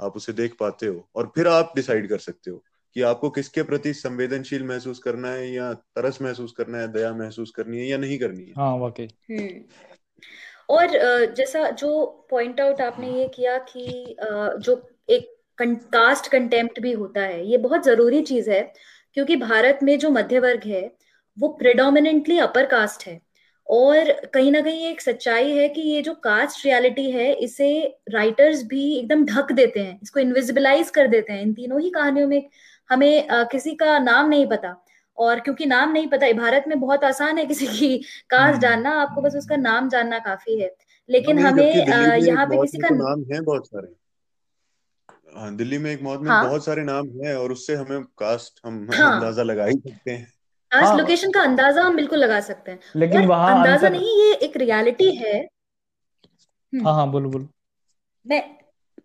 आप उसे देख पाते हो, और फिर आप डिसाइड कर सकते हो कि आपको किसके प्रति संवेदनशील महसूस करना है, या तरस महसूस करना है, दया महसूस करनी है या नहीं करनी है। हाँ, वाकई। और जैसा जो पॉइंट आउट आपने ये किया कि जो एक कास्ट कंटेम्प्ट भी होता है, ये बहुत जरूरी चीज है, क्योंकि भारत में जो मध्य वर्ग है वो प्रेडोमिनेंटली अपर कास्ट है। और कहीं ना कहीं एक सच्चाई है कि ये जो कास्ट रियलिटी है, इसे राइटर्स भी एकदम ढक देते हैं, इसको इनविजिबलाइज कर देते हैं। इन तीनों ही कहानियों में हमें आ, किसी का नाम नहीं पता, और क्योंकि नाम नहीं पता, भारत में बहुत आसान है किसी की कास्ट जानना, आपको बस उसका नाम जानना काफी है। लेकिन हमें यहाँ पे किसी का नाम है बहुत सारे। हाँ, दिल्ली में एक मौत में हाँ? बहुत सारे नाम है, और उससे हमें कास्ट हम अंदाजा लगा ही सकते हैं। हाँ, लोकेशन का अंदाजा हम बिल्कुल लगा सकते हैं, लेकिन वहाँ अंदाजा नहीं, ये एक रियलिटी है। हाँ हाँ, बोलो बोलो। मैं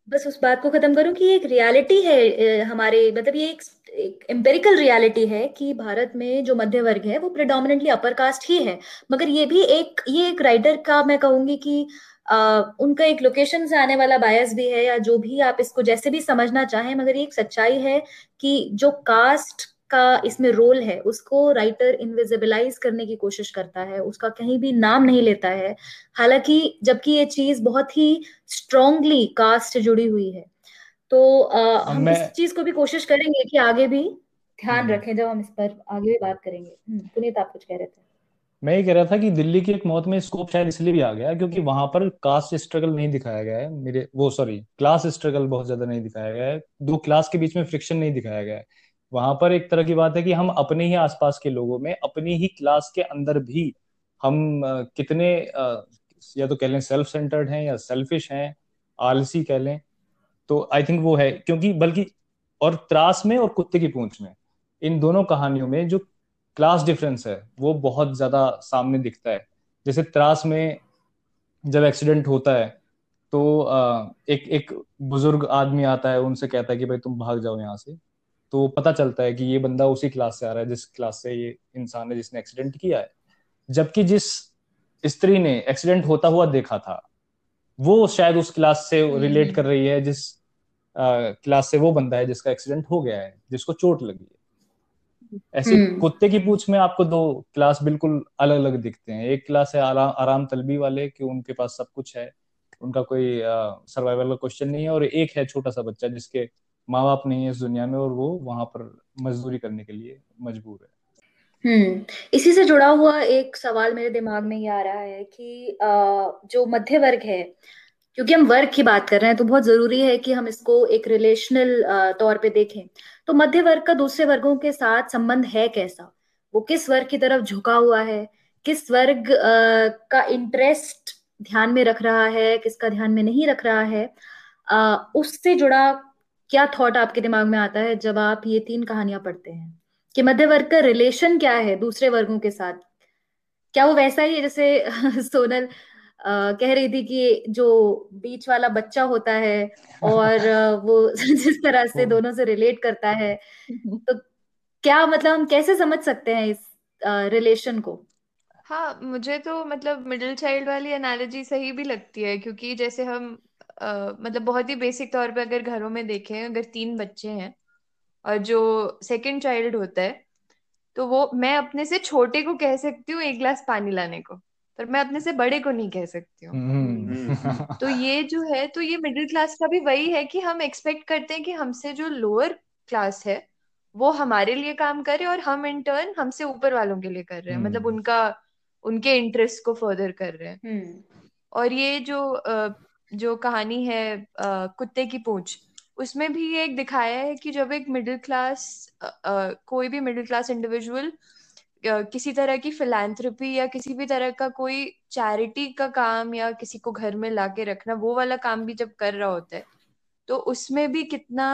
बस उस बात को खत्म करूं कि ये एक रियलिटी है हमारे, मतलब ये एक एम्पेरिकल रियलिटी है कि भारत में जो मध्य वर्ग है वो प्रेडोमिनेंटली अपर कास्ट ही है। मगर ये भी एक, ये एक राइटर का, मैं कहूंगी कि आ, उनका एक लोकेशन से आने वाला बायस भी है, या जो भी आप इसको जैसे भी समझना चाहें, मगर ये एक सच्चाई है कि जो कास्ट का इसमें रोल है उसको राइटर इनविजिबलाइज करने की कोशिश करता है, उसका कहीं भी नाम नहीं लेता है। हालांकि जबकि ये चीज बहुत ही स्ट्रॉन्गली कास्ट से जुड़ी हुई है। तो आ, हम इस चीज को भी कोशिश करेंगे कि आगे भी ध्यान रखें जब हम इस पर आगे भी बात करेंगे। पुनीत, आप कुछ कह रहे थे? मैं ये कह रहा था कि दिल्ली की एक मौत में स्कोप शायद इसलिए भी आ गया क्योंकि वहां पर कास्ट स्ट्रगल नहीं दिखाया गया है, मेरे वो सॉरी क्लास स्ट्रगल बहुत ज्यादा नहीं दिखाया गया है, दो क्लास के बीच में फ्रिक्शन नहीं दिखाया गया है। वहां पर एक तरह की बात है कि हम अपने ही आसपास के लोगों में, अपनी ही क्लास के अंदर भी हम कितने या तो कह लें सेल्फ सेंटर्ड हैं या सेल्फिश हैं, आलसी कह लें। तो आई थिंक वो है, क्योंकि बल्कि और त्रास में और कुत्ते की पूंछ में, इन दोनों कहानियों में जो क्लास डिफरेंस है वो बहुत ज्यादा सामने दिखता है। जैसे त्रास में जब एक्सीडेंट होता है तो एक एक बुजुर्ग आदमी आता है, उनसे कहता है कि भाई तुम भाग जाओ यहाँ से। तो पता चलता है कि ये बंदा उसी क्लास से आ रहा है जिस क्लास से ये इंसान है जिसने एक्सीडेंट किया है। जबकि जिस स्त्री ने एक्सीडेंट होता हुआ देखा था वो शायद उस क्लास से रिलेट कर रही है जिस आ, क्लास से वो बंदा है जिसका एक्सीडेंट हो गया है, जिसको चोट लगी है। ऐसे कुत्ते की पूंछ में आपको दो क्लास बिल्कुल अलग अलग दिखते हैं। एक क्लास है आरा, आराम तलबी वाले कि उनके पास सब कुछ है, उनका कोई सर्वाइवल का क्वेश्चन नहीं है, और एक है छोटा सा बच्चा जिसके माँ बाप नहीं है इस दुनिया में और वो वहां पर मजदूरी करने के लिए मजबूर है। हम्म, इसी से जुड़ा हुआ एक सवाल मेरे दिमाग में ये आ रहा है कि जो मध्य वर्ग है क्योंकि हम वर्ग की बात कर रहे हैं तो बहुत जरूरी है कि हम इसको एक रिलेशनल तौर पे देखें। तो मध्य वर्ग का दूसरे वर्गों के साथ संबंध है कैसा, वो किस वर्ग की तरफ झुका हुआ है, किस वर्ग का इंटरेस्ट ध्यान में रख रहा है, किसका ध्यान में नहीं रख रहा है, उससे जुड़ा क्या थॉट आपके दिमाग में आता है जब आप ये तीन कहानियां पढ़ते हैं कि मध्य वर्ग का रिलेशन क्या है दूसरे वर्गों के साथ? क्या वो वैसा ही है जैसे सोनल Uh, कह रही थी कि जो बीच वाला बच्चा होता है और वो जिस तरह से दोनों से रिलेट करता है, तो क्या मतलब हम कैसे समझ सकते हैं इस रिलेशन uh, को? हाँ, मुझे तो मतलब मिडिल चाइल्ड वाली एनालॉजी सही भी लगती है, क्योंकि जैसे हम uh, मतलब बहुत ही बेसिक तौर पे अगर घरों में देखें, अगर तीन बच्चे हैं और जो सेकेंड चाइल्ड होता है तो वो मैं अपने से छोटे को कह सकती हूँ एक गिलास पानी लाने को, पर मैं अपने से बड़े को नहीं कह सकती हूँ। तो ये जो है, तो ये मिडिल क्लास का भी वही है कि हम एक्सपेक्ट करते हैं कि हमसे जो लोअर क्लास है वो हमारे लिए काम करे और हम इन टर्न हमसे ऊपर वालों के लिए कर रहे हैं, मतलब उनका उनके इंटरेस्ट को फर्दर कर रहे हैं। और ये जो जो कहानी है कुत्ते की पूंछ, उसमें भी ये एक दिखाया है कि जब एक मिडिल क्लास कोई भी मिडिल क्लास इंडिविजुअल किसी तरह की फिलैंथ्रोपी या किसी भी तरह का कोई चैरिटी का काम या किसी को घर में लाके रखना, वो वाला काम भी जब कर रहा होता है तो उसमें भी कितना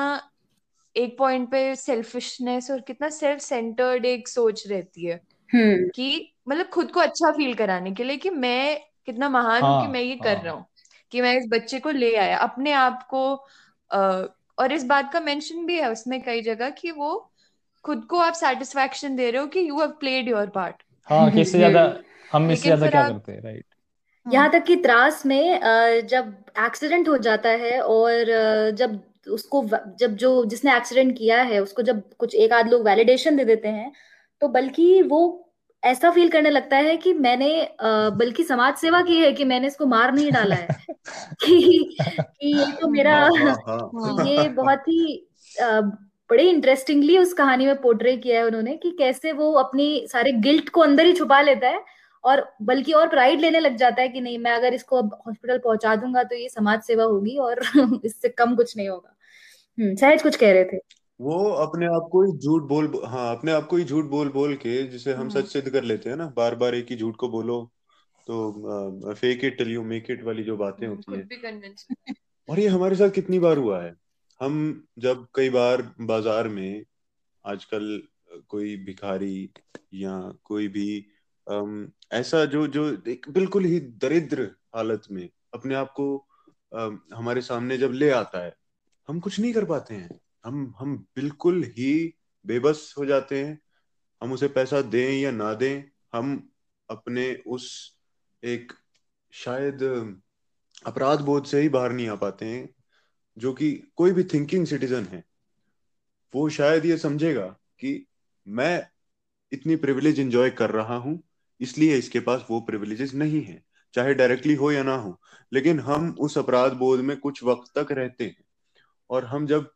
एक पॉइंट पे सेल्फिशनेस और कितना सेल्फ सेंटर्ड एक सोच रहती है hmm. कि मतलब खुद को अच्छा फील कराने के लिए कि मैं कितना महान हूँ ah, कि मैं ये ah. कर रहा हूँ, कि मैं इस बच्चे को ले आया अपने आप को। और इस बात का मेंशन भी है उसमें कई जगह कि वो खुद को आप सेटिस्फैक्शन दे रहे हो कि you have played your part. हाँ, किससे ज्यादा हम इससे ज्यादा क्या करते हैं, राइट? यहाँ तक कि त्रास में जब एक्सीडेंट हो जाता है और जब उसको जब जो जिसने एक्सीडेंट किया है उसको जब कुछ एक आध लोग वैलिडेशन दे देते हैं तो बल्कि वो ऐसा फील करने लगता है कि मैंने बल्कि समाज सेवा की है, कि मैंने इसको मार नहीं डाला है कि, कि ये तो मेरा ये बहुत ही बड़े इंटरेस्टिंगली उस कहानी में पोर्ट्रे किया है उन्होंने कि कैसे वो अपनी सारे गिल्ट को अंदर ही छुपा लेता है और बल्कि और प्राइड लेने लग जाता है कि नहीं, मैं अगर इसको अब हॉस्पिटल पहुंचा दूंगा तो ये समाज सेवा होगी और इससे कम कुछ नहीं होगा। शायद कुछ कह रहे थे वो अपने आप को ही झूठ बोल हाँ अपने आप को ही झूठ बोल बोल के, जिसे हम सच सिद्ध कर लेते हैं ना, बार बार एक ही झूठ को बोलो तो fake it till you make it वाली जो बातें होती है। और ये हमारे साथ कितनी बार हुआ है, हम जब कई बार बाजार में आजकल कोई भिखारी या कोई भी अम, ऐसा जो जो एक बिल्कुल ही दरिद्र हालत में अपने आप को अम, हमारे सामने जब ले आता है, हम कुछ नहीं कर पाते हैं, हम हम बिल्कुल ही बेबस हो जाते हैं। हम उसे पैसा दें या ना दें, हम अपने उस एक शायद अपराध बोध से ही बाहर नहीं आ पाते हैं, जो कि कोई भी थिंकिंग सिटीजन है वो शायद ये समझेगा कि मैं इतनी प्रिविलेज एंजॉय कर रहा हूं इसलिए इसके पास वो प्रिविलेजेस नहीं है, चाहे डायरेक्टली हो या ना हो, लेकिन हम उस अपराध बोध में कुछ वक्त तक रहते हैं। और हम जब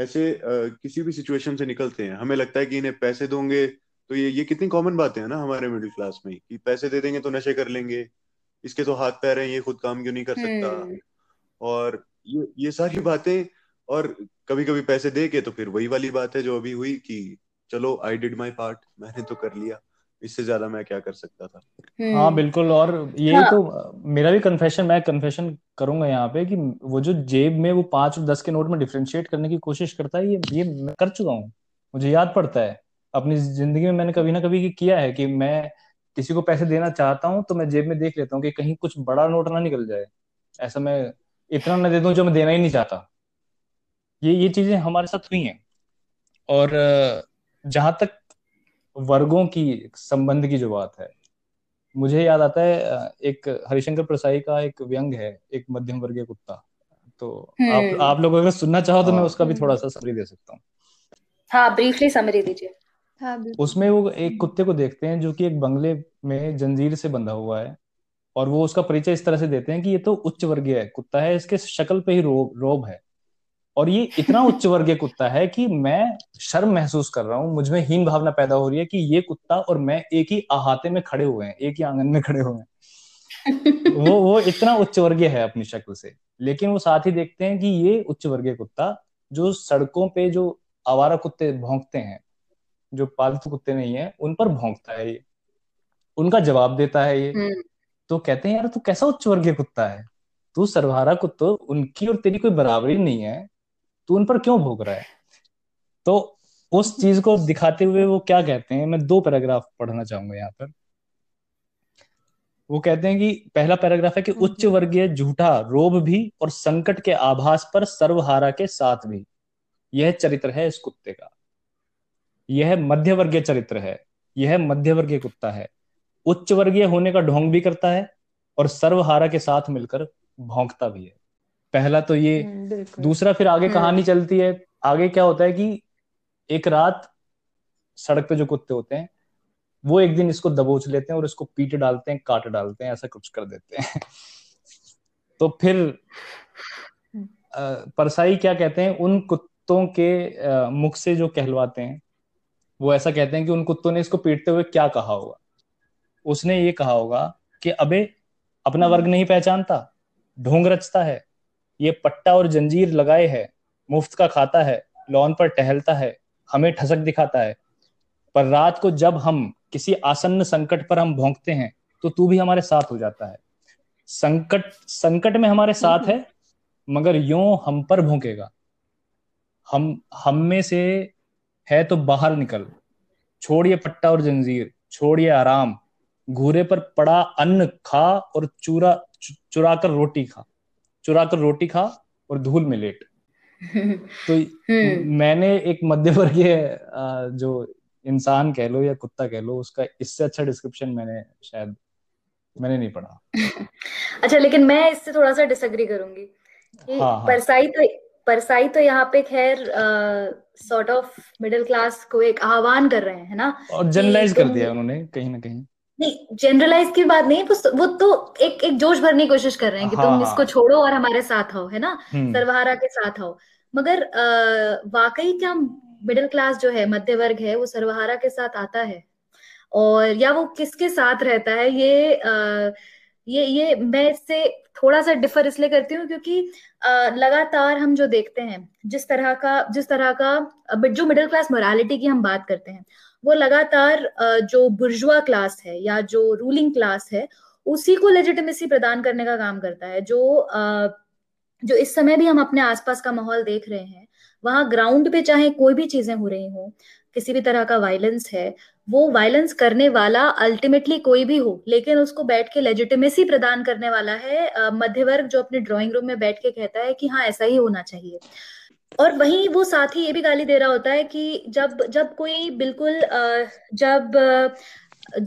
ऐसे आ, किसी भी सिचुएशन से निकलते हैं, हमें लगता है कि इन्हें पैसे दोगे तो ये ये कितनी कॉमन बातें हैं ना हमारे मिडिल क्लास में कि पैसे दे देंगे तो नशे कर लेंगे, इसके तो हाथ पैर हैं, ये खुद काम क्यों नहीं कर सकता, और ये ये सारी बातें। और कभी कभी पैसे दे के तो फिर वही वाली बात है जो अभी हुई कि चलो आई डिड माय पार्ट, मैंने तो कर लिया, इससे ज्यादा मैं क्या कर सकता था। हाँ बिल्कुल, और ये हाँ। तो मेरा भी कन्फेशन मैं कन्फेशन करूंगा यहाँ पे कि वो जो जेब में वो पांच और दस के नोट में डिफरेंशिएट करने की कोशिश करता है, ये ये मैं कर चुका हूँ, मुझे याद पड़ता है अपनी जिंदगी में मैंने कभी ना कभी किया है कि मैं किसी को पैसे देना चाहता हूँ तो मैं जेब में देख लेता हूँ कि कहीं कुछ बड़ा नोट ना निकल जाए, ऐसा मैं इतना न दे दूं जो मैं देना ही नहीं चाहता। ये ये चीजें हमारे साथ हुई हैं। और जहां तक वर्गों की संबंध की जो बात है, मुझे याद आता है एक हरिशंकर प्रसाई का एक व्यंग है, एक मध्यम वर्गीय कुत्ता, तो आप आप लोग अगर सुनना चाहो तो मैं उसका भी थोड़ा सा समरी दे सकता हूँ। हाँ, ब्रीफली समरी दीजिए। हाँ, उसमें वो एक कुत्ते को देखते हैं जो कि एक बंगले में जंजीर से बंधा हुआ है, और वो उसका परिचय इस तरह से देते हैं कि ये तो उच्च वर्गीय है कुत्ता है, इसके शक्ल पे ही रोब रोब है, और ये इतना उच्च वर्गीय कुत्ता है कि मैं शर्म महसूस कर रहा हूँ, मुझ में हीन भावना पैदा हो रही है कि ये कुत्ता और मैं एक ही अहाते में खड़े हुए हैं, एक ही आंगन में खड़े हुए हैं। वो वो इतना उच्च वर्गीय है अपनी शक्ल से। लेकिन वो साथ ही देखते हैं कि ये उच्च वर्गीय कुत्ता जो सड़कों पे जो आवारा कुत्ते भौंकते हैं, जो पालतू कुत्ते नहीं है, उन पर भौंकता है, ये उनका जवाब देता है ये। तो कहते हैं यार तू कैसा उच्च वर्गीय कुत्ता है, तू सर्वहारा कुत्ता, उनकी और तेरी कोई बराबरी नहीं है, तू उन पर क्यों भौंक रहा है। तो उस चीज को दिखाते हुए वो क्या कहते हैं, मैं दो पैराग्राफ पढ़ना चाहूंगा यहाँ पर। वो कहते हैं कि पहला पैराग्राफ है कि उच्च वर्गीय झूठा रोब भी और संकट के आभास पर सर्वहारा के साथ भी, यह चरित्र है इस कुत्ते का, यह मध्य वर्गीय चरित्र है, यह मध्य वर्गीय कुत्ता है, उच्च वर्गीय होने का ढोंग भी करता है और सर्वहारा के साथ मिलकर भौंकता भी है। पहला तो ये। दूसरा फिर आगे कहानी चलती है, आगे क्या होता है कि एक रात सड़क पे जो कुत्ते होते हैं वो एक दिन इसको दबोच लेते हैं और इसको पीट डालते हैं, काट डालते हैं, ऐसा कुछ कर देते हैं। तो फिर परसाई क्या कहते हैं, उन कुत्तों के मुख से जो कहलवाते हैं वो ऐसा कहते हैं कि उन कुत्तों ने इसको पीटते हुए क्या कहा होगा, उसने ये कहा होगा कि अबे अपना वर्ग नहीं पहचानता, ढोंग रचता है, ये पट्टा और जंजीर लगाए है, मुफ्त का खाता है, लॉन पर टहलता है, हमें ठसक दिखाता है, पर रात को जब हम किसी आसन्न संकट पर हम भौंकते हैं तो तू भी हमारे साथ हो जाता है, संकट संकट में हमारे साथ है मगर यूं हम पर भौंकेगा, हम हम में से है तो बाहर निकल, छोड़िए पट्टा और जंजीर, छोड़िए आराम, घूरे पर पड़ा अन्न खा और चुरा चुरा कर रोटी खा चुरा कर रोटी खा और धूल में लेट। तो मैंने एक मध्यवर्गीय जो इंसान कह लो या कुत्ता कह लो, उसका इससे अच्छा डिस्क्रिप्शन मैंने शायद मैंने नहीं पढ़ा। अच्छा, लेकिन मैं इससे थोड़ा सा डिसएग्री करूंगी कि हाँ, परसाई तो परसाई तो यहाँ पे खैर सॉर्ट ऑफ मिडिल क्लास को एक आह्वान कर रहे हैं, है ना, और जनरलाइज कर दिया उन्होंने कहीं ना कहीं। नहीं, जनरलाइज की बात नहीं, वो तो एक एक जोश भरने की कोशिश कर रहे हैं कि हाँ, तुम इसको छोड़ो और हमारे साथ आओ, है ना, सर्वहारा के साथ आओ। मगर आ, वाकई क्या मिडिल क्लास जो है, मध्य वर्ग है, वो सर्वहारा के साथ आता है, और या वो किसके साथ रहता है, ये आ, ये ये मैं इससे थोड़ा सा डिफर इसलिए करती हूँ क्योंकि आ, लगातार हम जो देखते हैं, जिस तरह का जिस तरह का जो मिडिल क्लास मोरालिटी की हम बात करते हैं, वो लगातार जो बुर्जुआ क्लास है या जो रूलिंग क्लास है उसी को लेजिटिमेसी प्रदान करने का काम करता है। जो जो इस समय भी हम अपने आसपास का माहौल देख रहे हैं, वहां ग्राउंड पे चाहे कोई भी चीजें हो रही हो, किसी भी तरह का वायलेंस है, वो वायलेंस करने वाला अल्टीमेटली कोई भी हो, लेकिन उसको बैठ के लेजिटिमेसी प्रदान करने वाला है मध्य वर्ग, जो अपने ड्राइंग रूम में बैठ के कहता है कि हाँ ऐसा ही होना चाहिए। और वहीं वो साथ ही ये भी गाली दे रहा होता है कि जब जब कोई बिल्कुल जब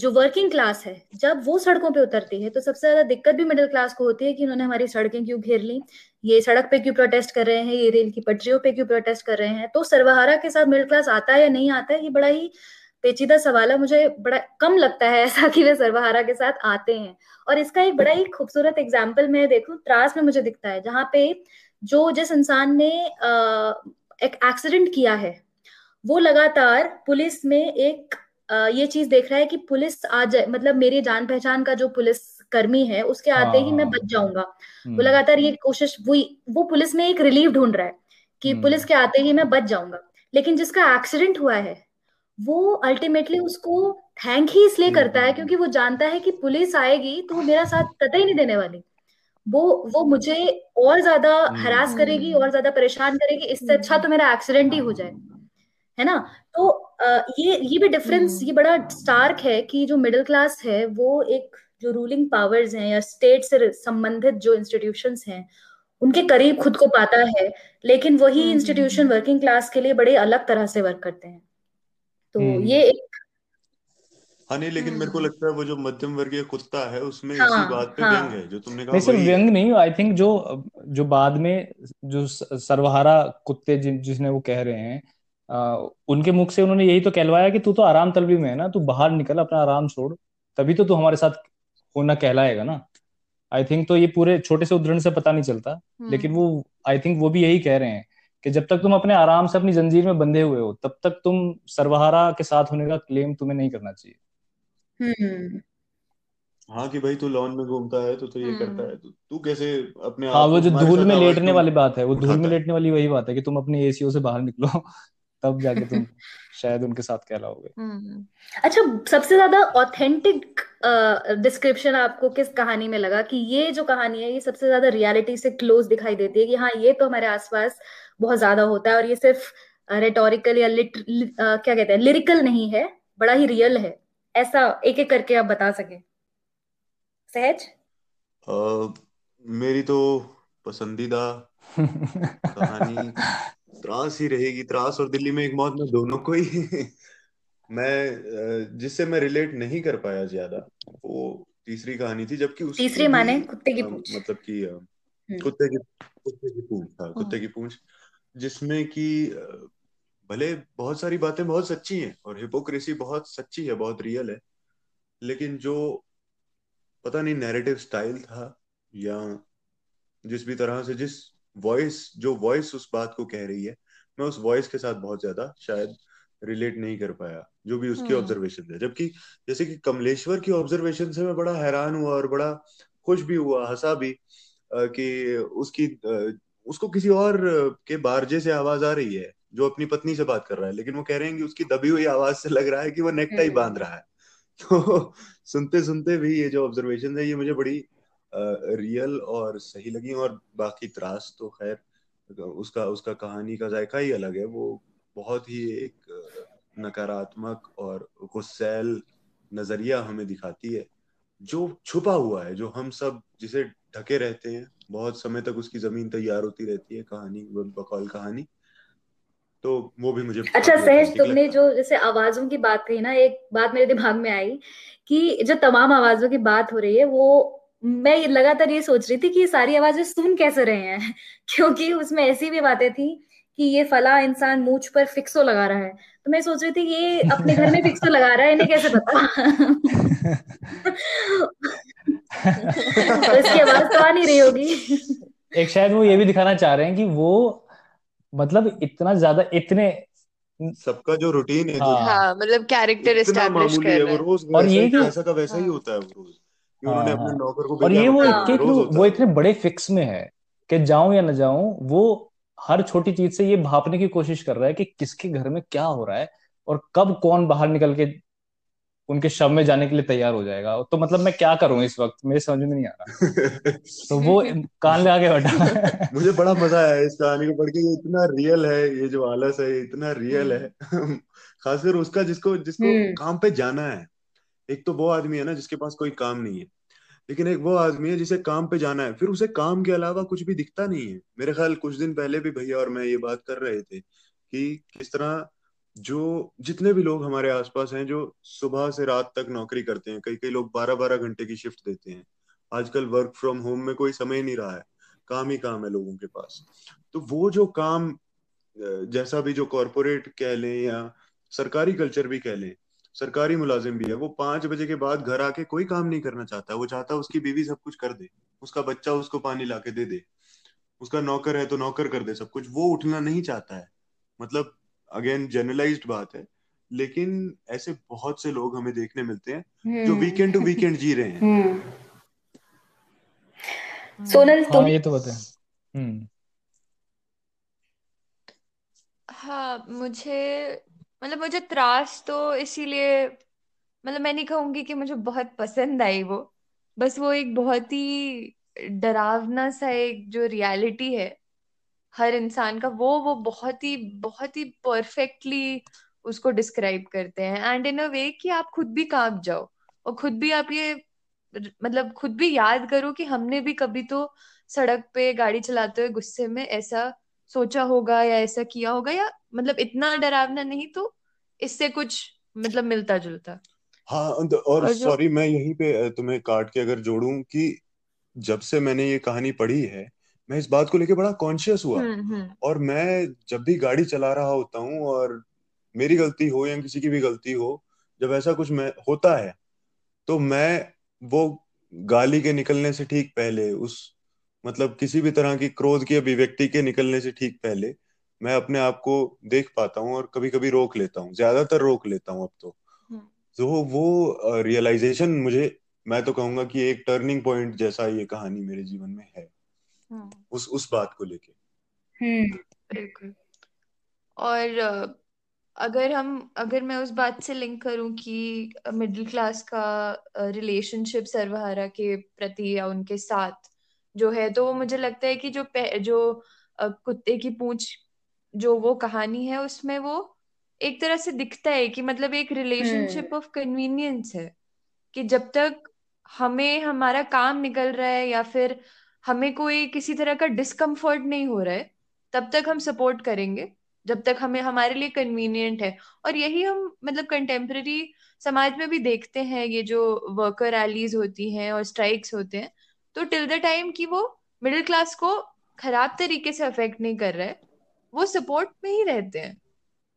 जो वर्किंग क्लास है, जब वो सड़कों पे उतरती है तो सबसे ज्यादा दिक्कत भी मिडिल क्लास को होती है कि उन्होंने हमारी सड़कें क्यों घेर ली, ये सड़क पे क्यों प्रोटेस्ट कर रहे हैं, ये रेल की पटरियों पे क्यों प्रोटेस्ट कर रहे हैं। तो सर्वहारा के साथ मिडिल क्लास आता है या नहीं आता है, ये बड़ा ही पेचीदा सवाल है। मुझे बड़ा कम लगता है ऐसा कि वे सर्वहारा के साथ आते हैं। और इसका एक बड़ा ही खूबसूरत एग्जाम्पल मैं देखूं त्रास में मुझे दिखता है, जहाँ पे जो जिस इंसान ने आ, एक एक्सीडेंट किया है वो लगातार पुलिस में एक आ, ये चीज देख रहा है कि पुलिस आ जाए, मतलब मेरी जान पहचान का जो पुलिस कर्मी है उसके आते ही मैं बच जाऊंगा। वो लगातार ये कोशिश वो वो पुलिस में एक रिलीफ ढूंढ रहा है कि पुलिस के आते ही मैं बच जाऊंगा। लेकिन जिसका एक्सीडेंट हुआ है वो अल्टीमेटली उसको थैंक ही इसलिए करता है क्योंकि वो जानता है कि पुलिस आएगी तो वो मेरा साथ कतई नहीं देने वाली, वो वो मुझे और ज्यादा हरास करेगी, और ज्यादा परेशान करेगी, इससे अच्छा तो मेरा एक्सीडेंट ही हो जाए, है ना। तो ये ये भी डिफरेंस ये बड़ा स्टार्क है कि जो मिडिल क्लास है वो एक जो रूलिंग पावर्स हैं या स्टेट से संबंधित जो इंस्टीट्यूशंस हैं उनके करीब खुद को पाता है, लेकिन वही इंस्टीट्यूशन वर्किंग क्लास के लिए बड़े अलग तरह से वर्क करते हैं। तो ये एक हाँ नहीं, लेकिन मेरे को लगता है वो जो मध्यम वर्गीय कुत्ता है उसमें हाँ, इसी बात पे हाँ, व्यंग है जो तुमने कहा। नहीं सिर्फ व्यंग नहीं, आई थिंक जो जो बाद में जो सर्वहारा कुत्ते जिसने वो कह रहे हैं आ, उनके मुख से उन्होंने यही तो कहलवाया कि तू तो आराम तलबी में है ना, तू बाहर निकल, अपना आराम छोड़, तभी तो तू हमारे साथ होना कहलाएगा ना। आई थिंक तो ये पूरे छोटे से उदाहरण से पता नहीं चलता, लेकिन वो आई थिंक वो भी यही कह रहे हैं कि जब तक तुम अपने आराम से अपनी जंजीर में बंधे हुए हो तब तक तुम सर्वहारा के साथ होने का क्लेम तुम्हें नहीं करना चाहिए। हाँ कि भाई तू लॉन में घूमता है, तो तो ये करता है, तू कैसे अपने आप, हाँ वो जो धूल में लेटने वाली बात है, वो धूल में लेटने वाली वही बात है कि तुम अपने एसीओ से बाहर निकलो तब जाके तुम शायद उनके साथ कहलाओगे। अच्छा, सबसे ज्यादा ऑथेंटिक डिस्क्रिप्शन आपको किस कहानी में लगा कि ये जो कहानी है ये सबसे ज्यादा रियलिटी से क्लोज दिखाई देती है कि हाँ ये तो हमारे आसपास बहुत ज्यादा होता है और ये सिर्फ रेटोरिकल या लिट क्या कहते हैं लिरिकल नहीं है, बड़ा ही रियल है। ऐसा एक एक करके आप बता सके। सहज? अ, मेरी तो पसंदीदा कहानी त्रास ही रहेगी। त्रास और दिल्ली में एक मौत में दोनों को ही मैं जिससे मैं रिलेट नहीं कर पाया ज्यादा वो तीसरी कहानी थी, जबकि उस तीसरी माने कुत्ते की पूंछ, मतलब कि कुत्ते की कुत्ते की पूंछ था, कुत्ते की पूंछ, जिसमें कि भले बहुत सारी बातें बहुत सच्ची हैं और हिपोक्रेसी बहुत सच्ची है, बहुत रियल है, लेकिन जो पता नहीं नैरेटिव स्टाइल था या जिस भी तरह से जिस वॉइस जो वॉइस उस बात को कह रही है, मैं उस वॉइस के साथ बहुत ज्यादा शायद रिलेट नहीं कर पाया, जो भी उसकी ऑब्जर्वेशन है। जबकि जैसे कि कमलेश्वर की ऑब्जर्वेशन से मैं बड़ा हैरान हुआ और बड़ा खुश भी हुआ, हंसा भी कि उसकी उसको किसी और के बारजे से आवाज आ रही है जो अपनी पत्नी से बात कर रहा है, लेकिन वो कह रहे हैं कि उसकी दबी हुई आवाज से लग रहा है कि वो नेकटाई बांध रहा है। तो सुनते सुनते भी ये जो ऑब्जर्वेशन है ये मुझे बड़ी रियल और सही लगी। और बाकी त्रास तो खैर उसका उसका कहानी का जायका ही अलग है, वो बहुत ही एक नकारात्मक और गुस्सैल नजरिया हमें दिखाती है जो छुपा हुआ है, जो हम सब जिसे ढके रहते हैं बहुत समय तक, उसकी जमीन तैयार होती रहती है कहानी बकौल कहानी। तो वो भी मुझे अच्छा। सहज, तुमने जो जैसे आवाजों की बात कही ना, एक बात मेरे दिमाग में आई कि जो तमाम आवाजों की बात हो रही है वो मैं लगातार ये सोच रही थी कि ये सारी आवाजें सुन कैसे रहे हैं, क्योंकि उसमें ऐसी भी बातें थी कि ये फला इंसान मूंछ पर फिक्सो लगा रहा है, तो मैं सोच रही थी ये अपने घर में फिक्सो लगा रहा है, इन्हें कैसे पता, इसकी आवाज तो आ नहीं रही होगी। एक शायद वो ये भी दिखाना चाह रहे हैं कि वो मतलब इतना ज्यादा इतने सबका जो रूटीन है, हाँ, हाँ, मतलब कैरेक्टर एस्टैब्लिश कर रहे हैं रोज, और ये कि ऐसा का वैसा ही होता है वो रोज, कि उन्होंने अपने नौकर को, और ये वो के वो इतने बड़े फिक्स में है कि जाऊं या ना जाऊं, वो हर छोटी चीज से ये भापने की कोशिश कर रहा है कि किसके घर में क्या हो रहा है और कब कौन बाहर निकल के उनके शव में जाने के लिए तैयार हो जाएगा, तो मतलब मैं क्या करूं इस वक्त, मेरे समझ में नहीं आ रहा। तो वो कान लगा के बैठा। मुझे बड़ा मजा आया इस कहानी को पढ़ के, ये इतना रियल है, ये जो आलस है ये इतना रियल है। खासकर उसका जिसको जिसको काम पे जाना है, एक तो वो आदमी है ना जिसके पास कोई काम नहीं है, लेकिन एक वो आदमी है जिसे काम पे जाना है, फिर उसे काम के अलावा कुछ भी दिखता नहीं है। मेरे ख्याल कुछ दिन पहले भी भैया और मैं ये बात कर रहे थे कि किस तरह जो जितने भी लोग हमारे आसपास हैं जो सुबह से रात तक नौकरी करते हैं, कई कई लोग बारह बारह घंटे की शिफ्ट देते हैं, आजकल वर्क फ्रॉम होम में कोई समय नहीं रहा है, काम ही काम है लोगों के पास, तो वो जो काम जैसा भी जो कॉरपोरेट कह लें या सरकारी कल्चर भी कह लें, सरकारी मुलाजिम भी है, वो पांच बजे के बाद घर आके कोई काम नहीं करना चाहता, वो चाहता है उसकी बीवी सब कुछ कर दे, उसका बच्चा उसको पानी ला के दे दे, उसका नौकर है तो नौकर कर दे सब कुछ, वो उठना नहीं चाहता है। मतलब अगेन जनरलाइज्ड बात है, लेकिन ऐसे बहुत से लोग हमें देखने मिलते हैं जो वीकेंड टू वीकेंड जी रहे हैं। सोनल तुम? हाँ, ये तो बताएं। हम्म, हाँ, मुझे मतलब मुझे त्रास तो इसीलिए मतलब मैं नहीं कहूंगी कि मुझे बहुत पसंद आई वो, बस वो एक बहुत ही डरावना सा एक जो रियलिटी है हर इंसान का, वो वो बहुत ही बहुत ही परफेक्टली उसको डिस्क्राइब करते हैं, एंड इन अ वे कि आप खुद भी कांप जाओ और खुद भी आप ये मतलब खुद भी याद करो कि हमने भी कभी तो सड़क पे गाड़ी चलाते हुए गुस्से में ऐसा सोचा होगा या ऐसा किया होगा, या मतलब इतना डरावना नहीं तो इससे कुछ मतलब मिलता जुलता। हाँ, और, और सॉरी मैं यहीं पे तुम्हें काट के अगर जोड़ूं कि जब से मैंने ये कहानी पढ़ी है मैं इस बात को लेके बड़ा कॉन्शियस हुआ, और मैं जब भी गाड़ी चला रहा होता हूँ और मेरी गलती हो या किसी की भी गलती हो, जब ऐसा कुछ मैं होता है तो मैं वो गाली के निकलने से ठीक पहले, उस मतलब किसी भी तरह की क्रोध की अभिव्यक्ति के निकलने से ठीक पहले मैं अपने आप को देख पाता हूँ और कभी कभी रोक लेता हूँ, ज्यादातर रोक लेता हूँ अब तो। तो वो रियलाइजेशन मुझे मैं तो कहूंगा कि एक टर्निंग पॉइंट जैसा ये कहानी मेरे जीवन में है उस उस बात को लेके। हम्म, बिल्कुल। और अगर हम अगर मैं उस बात से लिंक करूं कि मिडिल क्लास का रिलेशनशिप सर्वहारा के प्रति या उनके साथ जो है, तो मुझे लगता है कि जो जो कुत्ते की पूंछ जो वो कहानी है उसमें वो एक तरह से दिखता है कि मतलब एक रिलेशनशिप ऑफ कन्वीनियंस है कि जब तक हमें हमारा काम निकल रहा है या फिर हमें कोई किसी तरह का डिस्कम्फर्ट नहीं हो रहा है तब तक हम सपोर्ट करेंगे, जब तक हमें हमारे लिए कन्वीनियंट है। और यही हम मतलब कंटेम्प्रेरी समाज में भी देखते हैं, ये जो वर्कर रैलीज होती हैं और स्ट्राइक्स होते हैं, तो टिल द टाइम कि वो मिडिल क्लास को खराब तरीके से अफेक्ट नहीं कर रहा है, वो सपोर्ट में ही रहते हैं,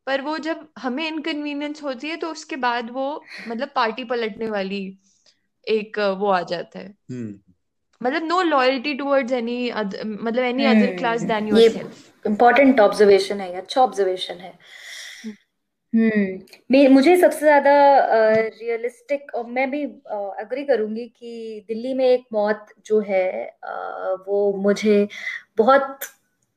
पर वो जब हमें इनकन्वीनियंस होती है तो उसके बाद वो मतलब पार्टी पलटने वाली एक वो आ जाता है। hmm. मतलब नो लॉयल्टी टुवर्ड्स एनी मतलब any other class than yourself. Important observation है, अच्छा ऑब्जर्वेशन है। हम्म, मुझे सबसे ज्यादा रियलिस्टिक और मैं भी एग्री करूंगी कि दिल्ली में एक मौत जो है uh, वो मुझे बहुत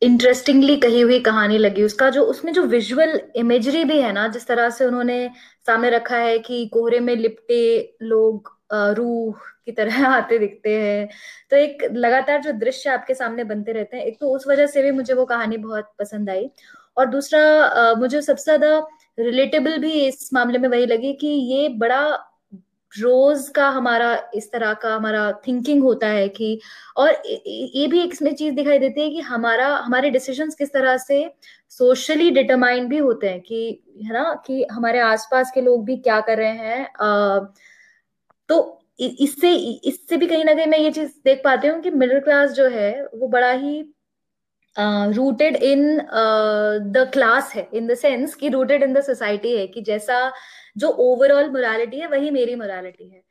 इंटरेस्टिंगली कही हुई कहानी लगी। उसका जो उसमें जो विजुअल इमेजरी भी है ना, जिस तरह से उन्होंने सामने रखा है कि कोहरे में लिपटे लोग रूह की तरह आते दिखते हैं, तो एक लगातार जो दृश्य आपके सामने बनते रहते हैं, एक तो उस वजह से भी मुझे वो कहानी बहुत पसंद आई। और दूसरा मुझे सबसे ज्यादा रिलेटेबल भी इस मामले में वही लगी कि ये बड़ा रोज का हमारा इस तरह का हमारा थिंकिंग होता है कि, और ये भी एक इसमें चीज दिखाई देती है कि हमारा हमारे डिसीजंस किस तरह से सोशली डिटरमाइन भी होते हैं कि है ना, कि हमारे आसपास के लोग भी क्या कर रहे हैं। अः तो इससे इससे भी कहीं ना कहीं मैं ये चीज देख पाती हूँ कि मिडिल क्लास जो है वो बड़ा ही रूटेड इन द क्लास है, इन द सेंस कि रूटेड इन द सोसाइटी है, कि जैसा जो ओवरऑल मोरालिटी है वही मेरी मोरालिटी है।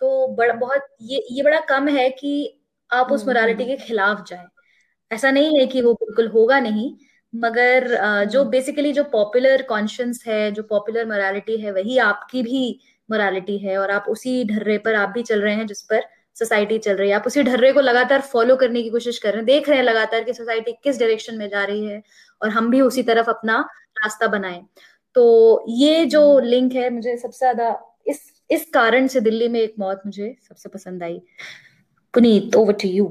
तो बड़ा बहुत ये ये बड़ा कम है कि आप उस मोरालिटी के खिलाफ जाएं। ऐसा नहीं है कि वो बिल्कुल होगा नहीं, मगर uh, जो बेसिकली जो पॉपुलर कॉन्शियंस है, जो पॉपुलर मोरालिटी है वही आपकी भी मोरालिटी है, और आप उसी ढर्रे पर आप भी चल रहे हैं जिस पर सोसाइटी चल रही है। आप उसी ढर्रे को लगातार फॉलो करने की कोशिश कर रहे हैं, देख रहे हैं लगातार कि सोसाइटी किस डायरेक्शन में जा रही है और हम भी उसी तरफ अपना रास्ता बनाएं। तो ये जो लिंक है मुझे सबसे ज्यादा इस इस कारण से दिल्ली में एक मौत मुझे सबसे पसंद आई। Puneet, over to you.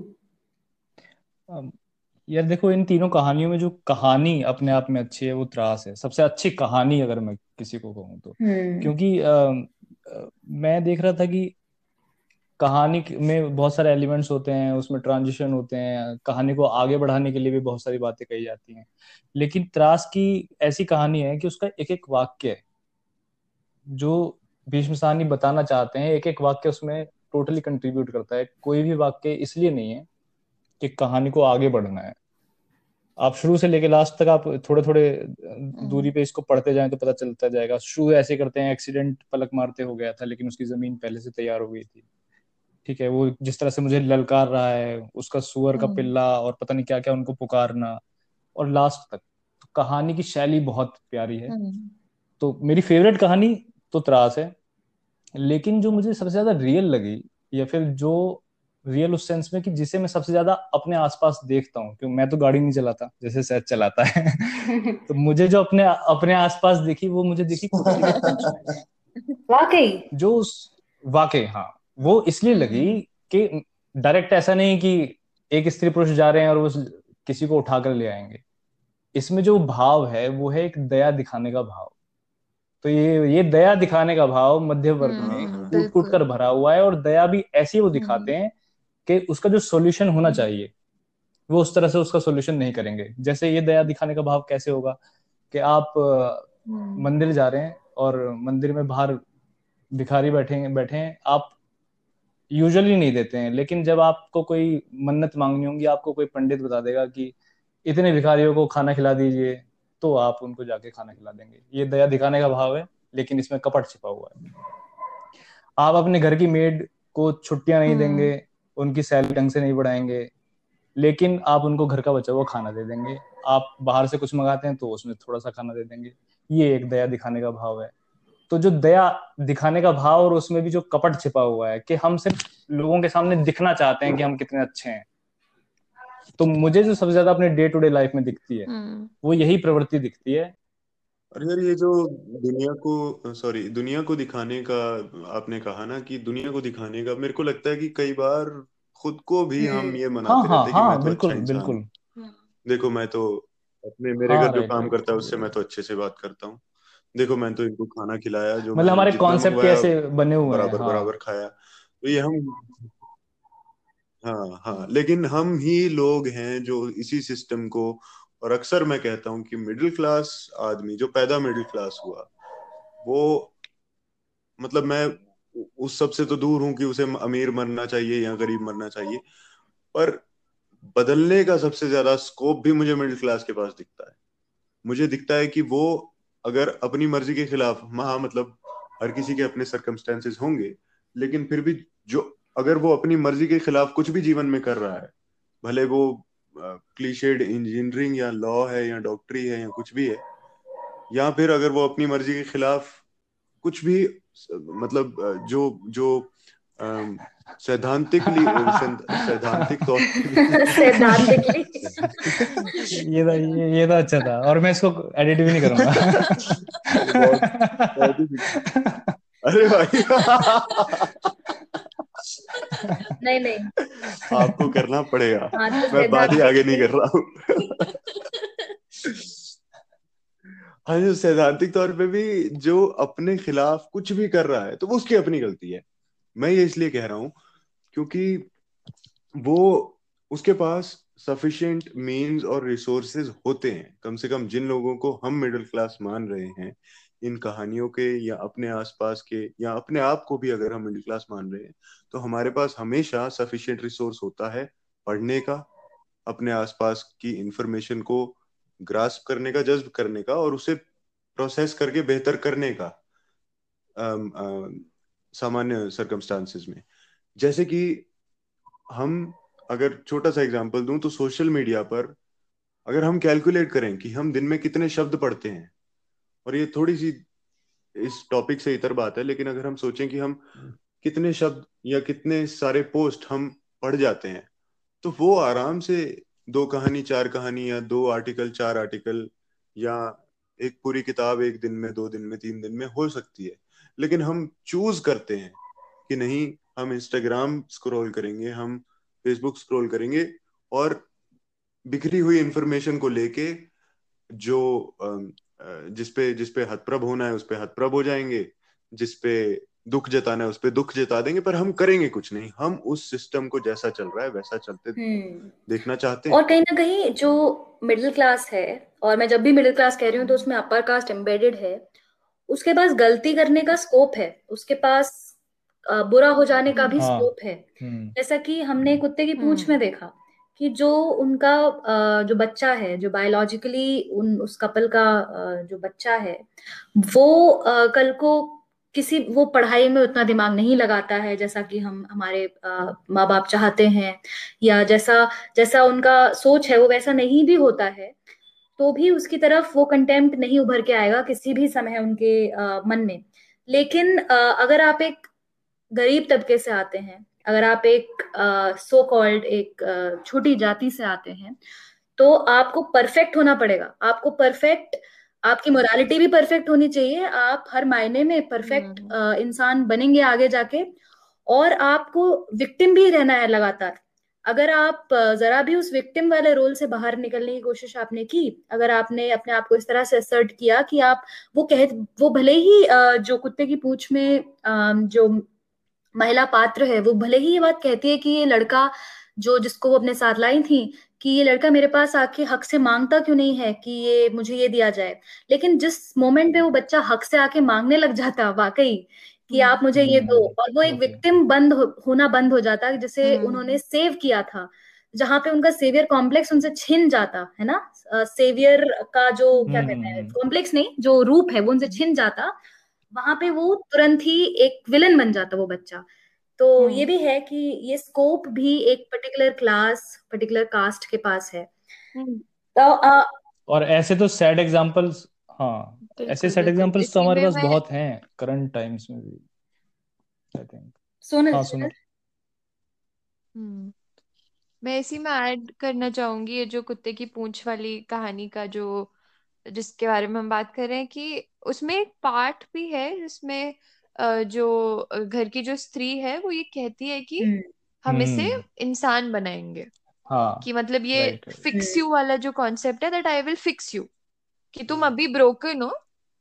यार देखो, इन तीनों कहानियों में जो कहानी अपने आप में अच्छी है वो त्रास है, सबसे अच्छी कहानी अगर मैं किसी को कहूँ तो। क्योंकि आ, मैं देख रहा था कि कहानी में बहुत सारे एलिमेंट्स होते हैं, उसमें ट्रांजिशन होते हैं, कहानी को आगे बढ़ाने के लिए भी बहुत सारी बातें कही जाती हैं, लेकिन त्रास की ऐसी कहानी है कि उसका एक एक वाक्य जो भीष्म साहनी बताना चाहते हैं, एक एक वाक्य उसमें टोटली कंट्रीब्यूट करता है। कोई भी वाक्य इसलिए नहीं है कि कहानी को आगे बढ़ना है, आप शुरू से लेके लास्ट तक आप थोड़े थोड़े दूरी पे इसको पढ़ते जाएं तो पता चलता जाएगा। शुरू ऐसे करते हैं, एक्सीडेंट पलक मारते हो गया था लेकिन उसकी जमीन पहले से तैयार हो गई थी, ठीक है, वो जिस तरह से मुझे ललकार रहा है, उसका सुअर का पिल्ला और पता नहीं क्या क्या उनको पुकारना, और लास्ट तक। तो कहानी की शैली बहुत प्यारी है। तो मेरी फेवरेट कहानी तो त्रास है, लेकिन जो मुझे सबसे ज्यादा रियल लगी या फिर जो रियल उस सेंस में कि जिसे मैं सबसे ज्यादा अपने आसपास देखता हूँ, क्योंकि मैं तो गाड़ी नहीं चलाता जैसे सैद चलाता है तो मुझे जो अपने अपने आसपास दिखी वो मुझे दिखी वाकई जो वाकई हाँ वो इसलिए लगी कि डायरेक्ट ऐसा नहीं कि एक स्त्री पुरुष जा रहे हैं और वो किसी को उठाकर ले आएंगे। इसमें जो भाव है वो है एक दया दिखाने का भाव। तो ये ये दया दिखाने का भाव मध्य वर्ग में कूट कूट कर भरा हुआ है, और दया भी ऐसी वो दिखाते हैं कि उसका जो सोल्यूशन होना चाहिए वो उस तरह से उसका सोल्यूशन नहीं करेंगे। जैसे ये दया दिखाने का भाव कैसे होगा कि आप मंदिर जा रहे हैं और मंदिर में बाहर भिखारी बैठे बैठे हैं, आप यूजुअली नहीं देते हैं, लेकिन जब आपको कोई मन्नत मांगनी होगी आपको कोई पंडित बता देगा कि इतने भिखारियों को खाना खिला दीजिए, तो आप उनको जाके खाना खिला देंगे। ये दया दिखाने का भाव है, लेकिन इसमें कपट छिपा हुआ है। आप अपने घर की मेड को छुट्टियां नहीं देंगे, उनकी सैलरी ढंग से नहीं बढ़ाएंगे, लेकिन आप उनको घर का बचा हुआ खाना दे देंगे। आप बाहर से कुछ मंगाते हैं तो उसमें थोड़ा सा खाना दे देंगे। ये एक दया दिखाने का भाव है। तो जो दया दिखाने का भाव और उसमें भी जो कपट छिपा हुआ है कि हम सिर्फ लोगों के सामने दिखना चाहते हैं कि हम कितने अच्छे हैं, तो मुझे जो सबसे ज्यादा अपने डे टू डे लाइफ में दिखती है वो यही प्रवृत्ति दिखती है। और यार ये जो दुनिया को सॉरी दुनिया को दिखाने का आपने कहा ना कि दुनिया को दिखाने का, मेरे को लगता है कि कई बार खुद को भी हम ये मनाते हाँ, रहते हैं हाँ, कि मैं तो बिल्कुल, अच्छा बिल्कुल। देखो मैं तो अपने मेरे घर हाँ, जो काम करता है उससे मैं तो अच्छे से बात करता हूँ, देखो मैं तो इनको खाना खिलाया जो मतलब हमारे कॉन्सेप्ट कैसे बने हुए हैं, बराबर बराबर खाया, तो ये हम हाँ हाँ लेकिन हम ही लोग हैं जो इसी सिस्टम को, और अक्सर मैं कहता हूँ कि मिडिल क्लास आदमी जो पैदा मिडिल क्लास हुआ वो मतलब मैं उस सब से तो दूर हूँ कि उसे अमीर मरना चाहिए या गरीब मरना चाहिए, पर बदलने का सबसे ज्यादा स्कोप भी मुझे मिडिल क्लास के पास दिखता है। मुझे दिखता है कि वो अगर अपनी मर्जी के खिलाफ हाँ मतलब हर किसी के अपने सर्कमस्टेंसेस होंगे, लेकिन फिर भी जो अगर वो अपनी मर्जी के खिलाफ कुछ भी जीवन में कर रहा है, भले वो क्लीशेड इंजीनियरिंग या लॉ है या डॉक्टरी है या कुछ भी है, या फिर अगर वो अपनी मर्जी के खिलाफ कुछ भी मतलब जो जो सैद्धांतिकली सैद्धांतिक तौर ये था ये था अच्छा था और मैं इसको एडिट भी नहीं करूंगा। अरे भाई नहीं नहीं आपको करना पड़ेगा, मैं बात ही आगे नहीं कर रहा हूँ। हाँ जो सैद्धांतिक तौर पे भी जो अपने खिलाफ कुछ भी कर रहा है तो वो उसकी अपनी गलती है। मैं ये इसलिए कह रहा हूँ क्योंकि वो उसके पास सफिशिएंट मीन्स और रिसोर्सेज होते हैं, कम से कम जिन लोगों को हम मिडिल क्लास मान रहे हैं इन कहानियों के या अपने आसपास के या अपने आप को भी अगर हम मिडिल क्लास मान रहे हैं तो हमारे पास हमेशा सफिशिएंट रिसोर्स होता है पढ़ने का, अपने आसपास की इंफॉर्मेशन को ग्रास्प करने का, जज्ब करने का और उसे प्रोसेस करके बेहतर करने का सामान्य सर्कमस्टांसेस में। जैसे कि हम अगर छोटा सा एग्जांपल दूं तो सोशल मीडिया पर अगर हम कैलकुलेट करें कि हम दिन में कितने शब्द पढ़ते हैं, और ये थोड़ी सी इस टॉपिक से इतर बात है, लेकिन अगर हम सोचें कि हम कितने शब्द या कितने सारे पोस्ट हम पढ़ जाते हैं तो वो आराम से दो कहानी चार कहानी या दो आर्टिकल चार आर्टिकल या एक पूरी किताब एक दिन में दो दिन में तीन दिन में हो सकती है। लेकिन हम चूज करते हैं कि नहीं, हम इंस्टाग्राम स्क्रॉल करेंगे, हम फेसबुक स्क्रॉल करेंगे और बिखरी हुई इंफॉर्मेशन को लेके जो जिसपे जिसपे हतप्रभ होना है उस पे हतप्रभ हो जाएंगे, जिसपे दुख जताना है उस पे दुख जता देंगे, पर हम करेंगे कुछ नहीं। हम उस सिस्टम को जैसा चल रहा है वैसा चलते देखना चाहते हैं। और कहीं ना कहीं जो मिडिल क्लास है, और मैं जब भी मिडिल क्लास कह रही हूँ तो उसमें अपर कास्ट एम्बेडेड है, उसके पास गलती करने का स्कोप है, उसके पास बुरा हो जाने का भी हाँ, स्कोप है। जैसा कि हमने कुत्ते की पूंछ में देखा कि जो उनका जो बच्चा है, जो बायोलॉजिकली उन उस कपल का जो बच्चा है वो कल को किसी वो पढ़ाई में उतना दिमाग नहीं लगाता है जैसा कि हम हमारे माँ बाप चाहते हैं, या जैसा जैसा उनका सोच है वो वैसा नहीं भी होता है, तो भी उसकी तरफ वो कंटेम्प्ट नहीं उभर के आएगा किसी भी समय उनके मन में। लेकिन अगर आप एक गरीब तबके से आते हैं, अगर आप एक सो uh, कॉल्ड एक uh, छोटी जाति से आते हैं तो आपको परफेक्ट होना पड़ेगा, आपको परफेक्ट, आपकी मोरालिटी भी परफेक्ट होनी चाहिए, आप हर मायने में परफेक्ट uh, इंसान बनेंगे आगे जाके, और आपको विक्टिम भी रहना है लगातार। अगर आप जरा भी उस विक्टिम वाले रोल से बाहर निकलने की कोशिश आपने की, अगर आपने अपने आप को इस तरह से असर्ट किया कि आप वो कह वो भले ही uh, जो कुत्ते की पूंछ में uh, जो महिला पात्र है वो भले ही ये बात कहती है कि ये लड़का जो जिसको वो अपने साथ लाई थी कि ये लड़का मेरे पास आके हक से मांगता क्यों नहीं है कि ये मुझे ये दिया जाए, लेकिन जिस मोमेंट पे वो बच्चा हक से आके मांगने लग जाता वाकई कि आप मुझे ये दो, और वो एक विक्टिम बंद हो, होना बंद हो जाता जिसे उन्होंने सेव किया था, जहाँ पे उनका सेवियर कॉम्प्लेक्स उनसे छिन जाता है ना, सेवियर का जो क्या कहते हैं कॉम्प्लेक्स नहीं जो रूप है वो उनसे छिन जाता, वहां पे वो तुरंत ही एक विलन बन जाता वो बच्चा। तो ये भी है कि ये स्कोप भी एक पर्टिकुलर क्लास पर्टिकुलर कास्ट के पास है। तो आ, और ऐसे तो सैड एग्जांपल्स हाँ, ऐसे सेट एग्जांपल्स तो हमारे पास बहुत हैं करंट टाइम्स में भी, आई थिंक। सोनल, हाँ सोनल। हम्म मैं इसी में ऐड करना चाहूंगी ये जो कुत्ते की पूंछ वाली कहानी का जो जिसके बारे में हम बात कर रहे हैं कि उसमें एक पार्ट भी है जिसमें अ, जो अ, घर की जो स्त्री है वो ये कहती है कि हम्म हम इसे हम्म इंसान बनाएंगे, हाँ कि मतलब ये राइट राइट फिक्स यू वाला जो कॉन्सेप्ट है, that I will fix you, कि तुम अभी ब्रोकन हो,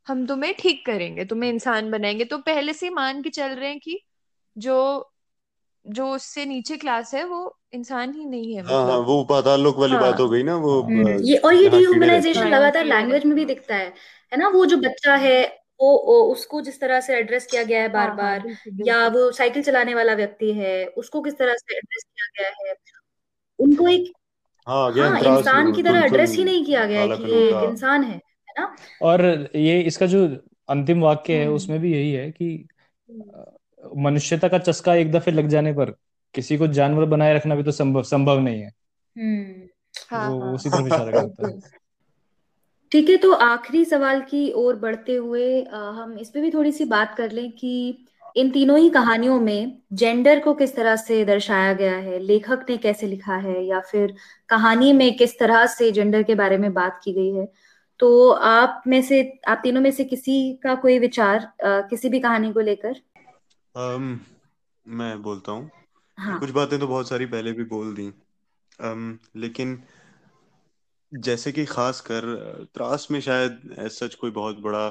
हम तुम्हें ठीक करेंगे, तुम्हें इंसान बनाएंगे। तो पहले से ही मान के चल रहे हैं कि जो जो उससे नीचे क्लास है वो इंसान ही नहीं है, हाँ हाँ मतलब वो पाताल लोक वाली बात हो हाँ गई ना, वो हाँ हम्म अ, ये और ये जहाँ कीड़े रहते डीह्यूमनाइजेशन हैं। हाँ लगातार कीड़े, लैंग्वेज में भी दिखता है है ना। वो जो बच्चा है वो, वो उसको जिस तरह से एड्रेस किया गया है बार हाँ हाँ बार, बिल्कुल या बिल्कुल वो साइकिल चलाने वाला व्यक्ति है उसको किस तरह से एड्रेस किया गया है, उनको एक हाँ हाँ ज्ञानत्रास इंसान की तरह एड्रेस ही तुलतुल नहीं किया गया है कि ये एक कालकनुता। इंसान है है ना। और ये इसका जो अंतिम वाक्य है हम्म उसमें भी यही है कि हम्म। अ, मनुष्यता का चस्का एक दफे लग जाने पर किसी को जानवर बनाए रखना भी तो संभव संभव नहीं है। हम्म हाँ वो वो हाँ उसी तरफ इशारा करता है। बिल्कुल ठीक है। तो आखिरी सवाल की ओर बढ़ते हुए अ, हम इस पे भी थोड़ी सी बात कर लें कि इन तीनों ही कहानियों में जेंडर को किस तरह से दर्शाया गया है, लेखक ने कैसे लिखा है, या फिर कहानी में किस तरह से जेंडर के बारे में बात की गई है। तो आप में से, आप तीनों में से किसी का कोई विचार अ, किसी भी कहानी को लेकर? अम, मैं बोलता हूँ, हाँ कुछ बातें तो बहुत सारी पहले भी बोल दी, अम, लेकिन जैसे कि खासकर अ, त्रास में शायद as सच कोई बहुत बड़ा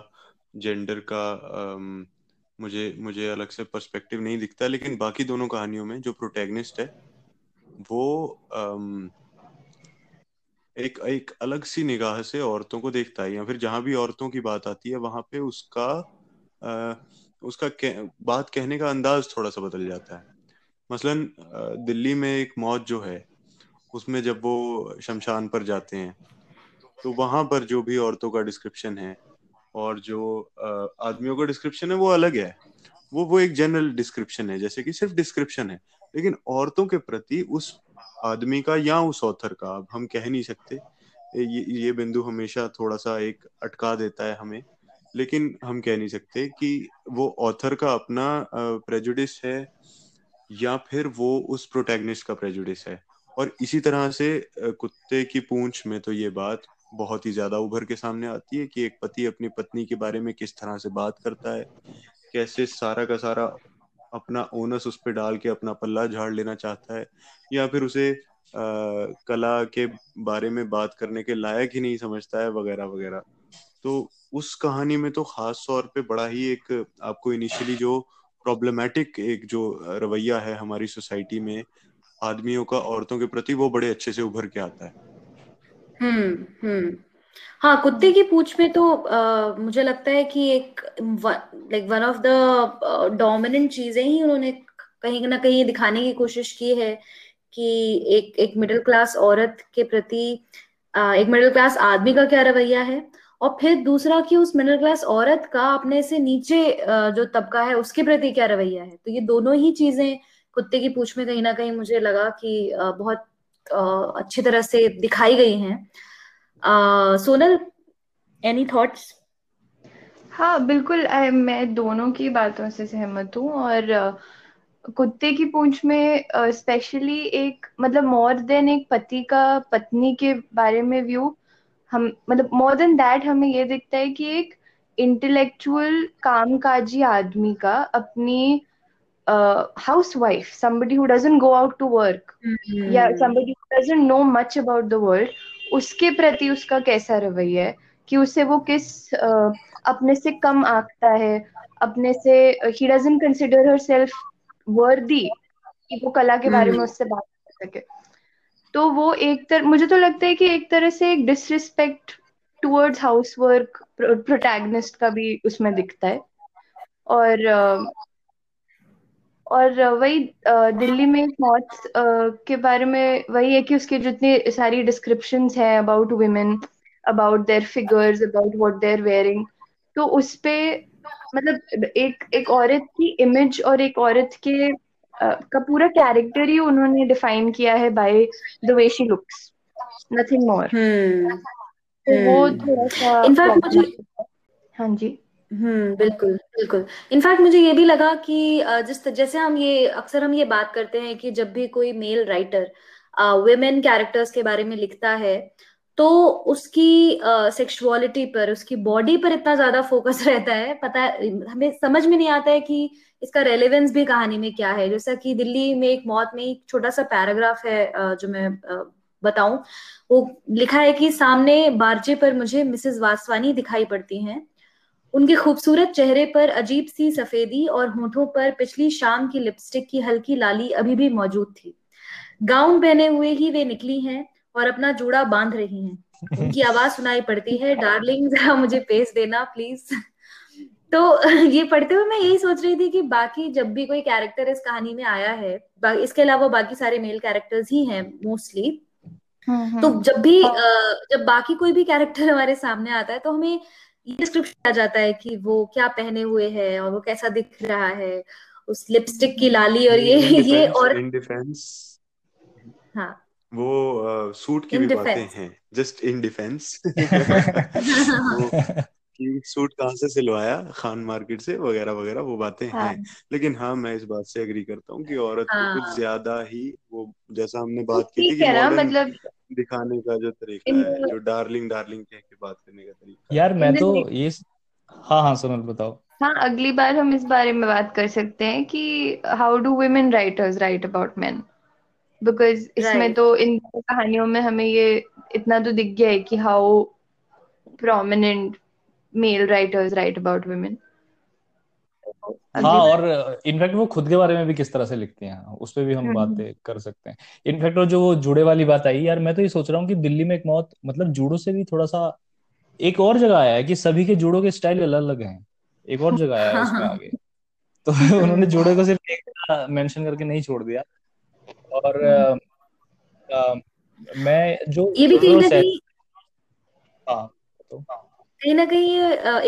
जेंडर का अम, मुझे मुझे अलग से पर्सपेक्टिव नहीं दिखता, लेकिन बाकी दोनों कहानियों में जो प्रोटैगनिस्ट है वो अम, एक एक अलग सी निगाह से औरतों को देखता है, या फिर जहां भी औरतों की बात आती है वहां पे उसका आ, उसका कह, बात कहने का अंदाज थोड़ा सा बदल जाता है। मसलन अ, दिल्ली में एक मौत जो है उसमें जब वो शमशान पर जाते हैं तो वहां पर जो भी औरतों का डिस्क्रिप्शन है और जो अ, आदमियों का डिस्क्रिप्शन है वो अलग है, वो वो एक जनरल डिस्क्रिप्शन है, जैसे कि सिर्फ डिस्क्रिप्शन है, लेकिन औरतों के प्रति उस आदमी का या उस ऑथर का अब हम कह नहीं सकते, ये ये बिंदु हमेशा थोड़ा सा एक अटका देता है हमें, लेकिन हम कह नहीं सकते कि वो ऑथर का अपना प्रेजुडिस है या फिर वो उस प्रोटैगनिस्ट का प्रेजुडिस है। और इसी तरह से अ, कुत्ते की पूंछ में तो ये बात बहुत ही ज्यादा उभर के सामने आती है कि एक पति अपनी पत्नी के बारे में किस तरह से बात करता है, कैसे सारा का सारा अपना ओनस उस पे डाल के अपना पल्ला झाड़ लेना चाहता है, या फिर उसे आ, कला के बारे में बात करने के लायक ही नहीं समझता है, वगैरह वगैरह। तो उस कहानी में तो खास तौर पे बड़ा ही एक आपको इनिशियली जो प्रॉब्लमेटिक एक जो रवैया है हमारी सोसाइटी में आदमियों का औरतों के प्रति, वो बड़े अच्छे से उभर के आता है। हम्म हम्म हाँ कुत्ते की पूंछ में तो अ, मुझे लगता है कि एक like one of the dominant चीजें ही उन्होंने कहीं ना कहीं दिखाने की कोशिश की है कि एक एक मिडिल क्लास औरत के प्रति अ, एक मिडिल क्लास आदमी का क्या रवैया है, और फिर दूसरा कि उस मिडिल क्लास औरत का अपने से नीचे अ, जो तबका है उसके प्रति क्या रवैया है। तो ये दोनों ही चीजें कुत्ते की पूंछ में कहीं ना कहीं मुझे लगा कि अ, बहुत अ, अच्छी तरह से दिखाई गई हैं। Uh, Sonal, any thoughts? हाँ बिल्कुल। I- मैं दोनों की बातों से सहमत हूँ। और अ, कुत्ते की पूंछ में स्पेशली एक मतलब मोर देन एक पति का पत्नी के बारे में व्यू, हम मतलब मोर देन दैट हमें ये दिखता है कि एक इंटेलेक्चुअल कामकाजी आदमी का अपनी housewife, somebody who doesn't go out to work या हम्म somebody who doesn't know much about the world, उसके प्रति उसका कैसा रवैया है, कि उसे वो किस अ, अपने से कम आंकता है, अपने से ही doesn't consider herself worthy कि वो कला के बारे में हम्म उससे बात कर सके। तो वो एक तरह मुझे तो लगता है कि एक तरह से एक disrespect towards house work protagonist का भी उसमें दिखता है। और अ, और वही अ, दिल्ली में मॉथ के बारे में वही है कि उसके जितनी सारी डिस्क्रिप्शंस हैं about women, about their figures, about what they are wearing, तो उस पे मतलब एक एक औरत की इमेज और एक औरत के अ, का पूरा कैरेक्टर ही उन्होंने डिफाइन किया है by the way she looks, nothing more. Hmm तो वो हम्म थोड़ा सा इनफैक्ट मुझे प्रॉब्लम है। हाँ जी हम्म बिल्कुल बिल्कुल। इनफैक्ट मुझे ये भी लगा कि अ, जिस जैसे हम ये अक्सर हम ये बात करते हैं कि जब भी कोई मेल राइटर वुमेन कैरेक्टर्स के बारे में लिखता है तो उसकी सेक्सुअलिटी पर, उसकी बॉडी पर इतना ज्यादा फोकस रहता है, पता है हमें समझ में नहीं आता है कि इसका रेलेवेंस भी कहानी में क्या है। जैसा कि दिल्ली में एक मौत में एक छोटा सा पैराग्राफ है अ, जो मैं अ, बताऊं, वो लिखा है कि सामने बारचे पर मुझे मिसेस वासवानी दिखाई पड़ती हैं। उनके खूबसूरत चेहरे पर अजीब सी सफेदी और होंठों पर पिछली शाम की लिपस्टिक की हल्की लाली अभी भी मौजूद थी। गाउन पहने हुए ही वे निकली हैं और अपना जूड़ा बांध रही हैं। उनकी आवाज सुनाई पड़ती है, डार्लिंग जरा मुझे पेस्ट देना प्लीज। तो ये पढ़ते हुए मैं यही सोच रही थी कि बाकी जब भी कोई कैरेक्टर इस कहानी में आया है, इसके अलावा बाकी सारे मेल कैरेक्टर्स ही हैं मोस्टली, तो जब भी जब बाकी कोई भी कैरेक्टर हमारे सामने आता है तो हमें ये डिस्क्रिप्शन दिया जाता है कि वो क्या पहने हुए है और वो कैसा दिख रहा है, उस लिपस्टिक की लाली और ये defense, ये और in defense, हाँ वो सूट uh, की in भी बातें हैं, जस्ट इन डिफेंस सूट कहाँ से सिलवाया, खान मार्केट से वगैरह वगैरह, वो बातें हाँ। हैं। लेकिन हाँ मैं इस बात से एग्री करता हूँ कि औरत हाँ। को कुछ ज्यादा ही वो, जैसा हमने बात की थी कि मतलब दिखाने का जो तरीका है, जो डार्लिंग डार्लिंग कह के बात करने का तरीका। यार मैं तो ये हाँ हाँ सोनल बताओ। हाँ अगली बार हम इस बारे में बात कर सकते हैं कि how do women writers write about men, because इसमें तो इन कहानियों में हमें ये इतना तो दिख गया है कि how prominent male writers write about women. हाँ और इनफैक्ट वो खुद के बारे में भी किस तरह से लिखती हैं, उस पर भी हम बातें कर सकते हैं। इनफैक्ट और जो जुड़े वाली बात आई, यार मैं तो ये सोच रहा हूँ कि दिल्ली में एक मौत मतलब जूड़ों से भी थोड़ा सा एक और जगह आया है कि सभी के जूड़ों के स्टाइल अलग अलग हैं, एक और जगह आया है उसमें आगे तो उन्होंने जूड़े को सिर्फ एक मेंशन करके नहीं छोड़ दिया। और आ, आ, मैं जो ये भी कहीं ना कहीं हाँ तो कहीं ना कहीं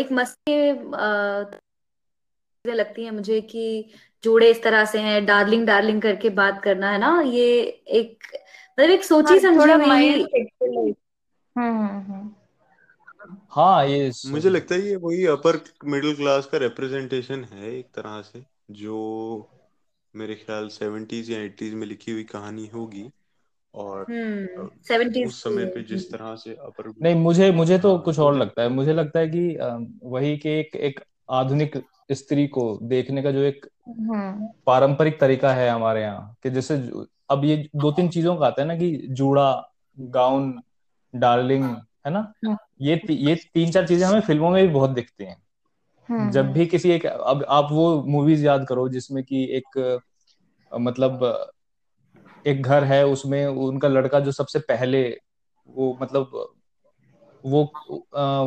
एक मस्ती लगती है मुझे कि जोड़े इस तरह से हैं, डार्लिंग डार्लिंग करके बात करना है ना, ये एक मतलब एक सोची समझी हुई। हाँ ये मुझे लगता है ये वही अपर मिडिल क्लास का रिप्रेजेंटेशन है एक तरह से, जो मेरे ख्याल सेवेंटीज या एटीज में लिखी हुई कहानी होगी। और सेवेंटीज उस समय पे जिस तरह से अपर नहीं, मुझे मुझे तो कुछ और लगता है। मुझे लगता है कि वही के एक एक आधुनिक स्त्री को देखने का जो एक पारंपरिक तरीका है हमारे यहाँ कि जैसे अब ये दो तीन चीजों का आता है ना कि जूड़ा, गाउन, डार्लिंग, है ना, ये ये तीन चार चीजें हमें फिल्मों में भी बहुत दिखती हैं। जब भी किसी एक अब आप वो मूवीज याद करो जिसमें कि एक मतलब एक घर है, उसमें उनका लड़का जो सबसे पहले वो मतलब वो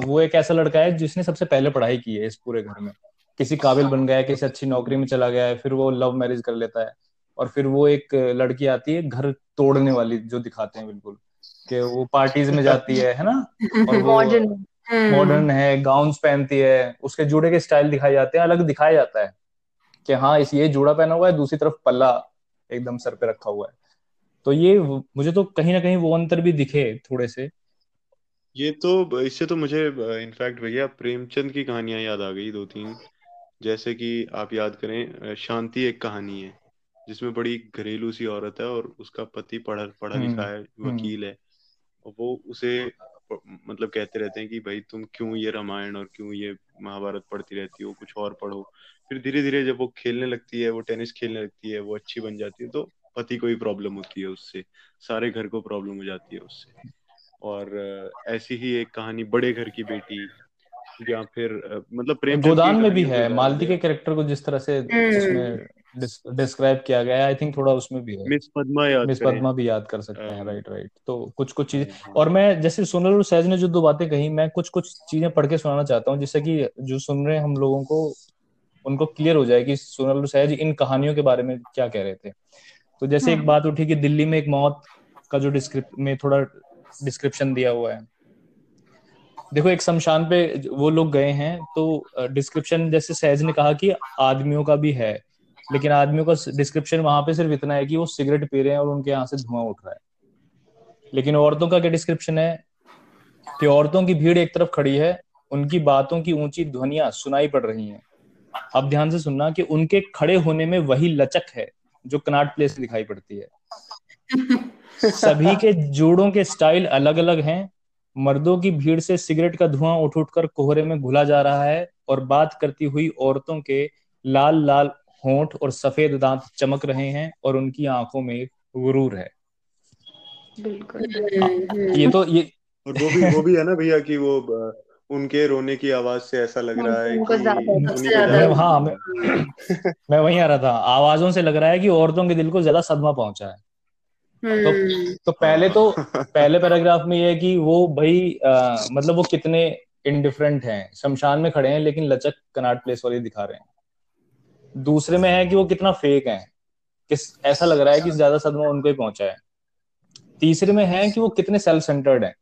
वो एक ऐसा लड़का है जिसने सबसे पहले पढ़ाई की है इस पूरे घर में, किसी काबिल बन गया है, किसी अच्छी नौकरी में चला गया है, फिर वो लव मैरिज कर लेता है और फिर वो एक लड़की आती है घर तोड़ने वाली, जो दिखाते हैं बिल्कुल कि वो पार्टीज में जाती है है ना, और वो मॉडर्न है, गाउन्स पहनती है, उसके जूड़े के स्टाइल दिखाए जाते हैं, अलग दिखाया जाता है कि हाँ इस ये जूड़ा पहना हुआ है, दूसरी तरफ पल्ला एकदम सर पे रखा हुआ है। तो ये मुझे तो कहीं ना कहीं वो अंतर भी दिखे थोड़े से। ये तो इससे तो मुझे इनफैक्ट भैया प्रेमचंद की कहानियां याद आ गई दो तीन, जैसे कि आप याद करें शांति एक कहानी है जिसमें बड़ी घरेलू सी औरत है और उसका पति पढ़ा पढ़ा लिखा है, वकील है, और वो उसे मतलब कहते रहते हैं कि भाई तुम क्यों ये रामायण और क्यों ये महाभारत पढ़ती रहती हो, कुछ और पढ़ो। फिर धीरे धीरे जब वो खेलने लगती है, वो टेनिस खेलने लगती है, वो अच्छी बन जाती है, तो पति को ही प्रॉब्लम होती है उससे, सारे घर को प्रॉब्लम हो जाती है उससे। और ऐसी ही एक कहानी बड़े घर की बेटी, या फिर मतलब प्रेम गोदान में भी है, मालती के कैरेक्टर को जिस तरह से उसमें डिस्क्राइब किया गया है, आई थिंक थोड़ा उसमें भी है। मिस पद्मा याद मिस पद्मा भी याद कर सकते हैं, राइट राइट। तो कुछ कुछ चीजें, और मैं जैसे सोनल और सहज ने जो दो बातें कही, मैं कुछ कुछ चीजें पढ़ के सुनाना चाहता हूँ जिससे कि जो सुन रहे हैं हम लोगों को उनको क्लियर हो जाए कि सोनल और सहज इन कहानियों के बारे में क्या कह रहे थे। तो जैसे एक बात उठी कि दिल्ली में एक मौत का जो डिस्क्रिप्ट में थोड़ा डिस्क्रिप्शन दिया हुआ है, देखो एक शमशान पे वो लोग गए हैं तो डिस्क्रिप्शन जैसे सहज ने कहा कि आदमियों का भी है, लेकिन आदमियों का डिस्क्रिप्शन वहां पे सिर्फ इतना है कि वो सिगरेट पी रहे हैं और उनके यहाँ से धुआं उठ रहा है। लेकिन औरतों का क्या डिस्क्रिप्शन है कि औरतों की भीड़ एक तरफ खड़ी है उनकी बातों की ऊंची ध्वनियां सुनाई पड़ रही हैं। अब ध्यान से सुनना कि उनके खड़े होने में वही लचक है जो कनॉट प्लेस दिखाई पड़ती है। सभी के जोड़ों के स्टाइल अलग अलग हैं। मर्दों की भीड़ से सिगरेट का धुआं उठ उठकर कोहरे में घुला जा रहा है और बात करती हुई औरतों के लाल लाल होंठ और सफेद दांत चमक रहे हैं और उनकी आंखों में एक गुरूर है। बिल्कुल, ये तो ये और वो भी वो भी है ना भैया कि वो उनके रोने की आवाज से ऐसा लग रहा है कि हाँ मैं, मैं वहीं आ रहा था। आवाजों से लग रहा है कि औरतों के दिल को ज्यादा सदमा पहुंचा है। तो, तो पहले तो पहले पैराग्राफ में ये है कि वो भाई आ, मतलब वो कितने इनडिफरेंट हैं, शमशान में खड़े हैं लेकिन लचक कनॉट प्लेस वाले दिखा रहे हैं। दूसरे में है कि वो कितना फेक हैं, किस ऐसा लग रहा है कि ज्यादा सदमा उनको ही पहुंचा है। तीसरे में है कि वो कितने सेल्फ सेंटर्ड हैं।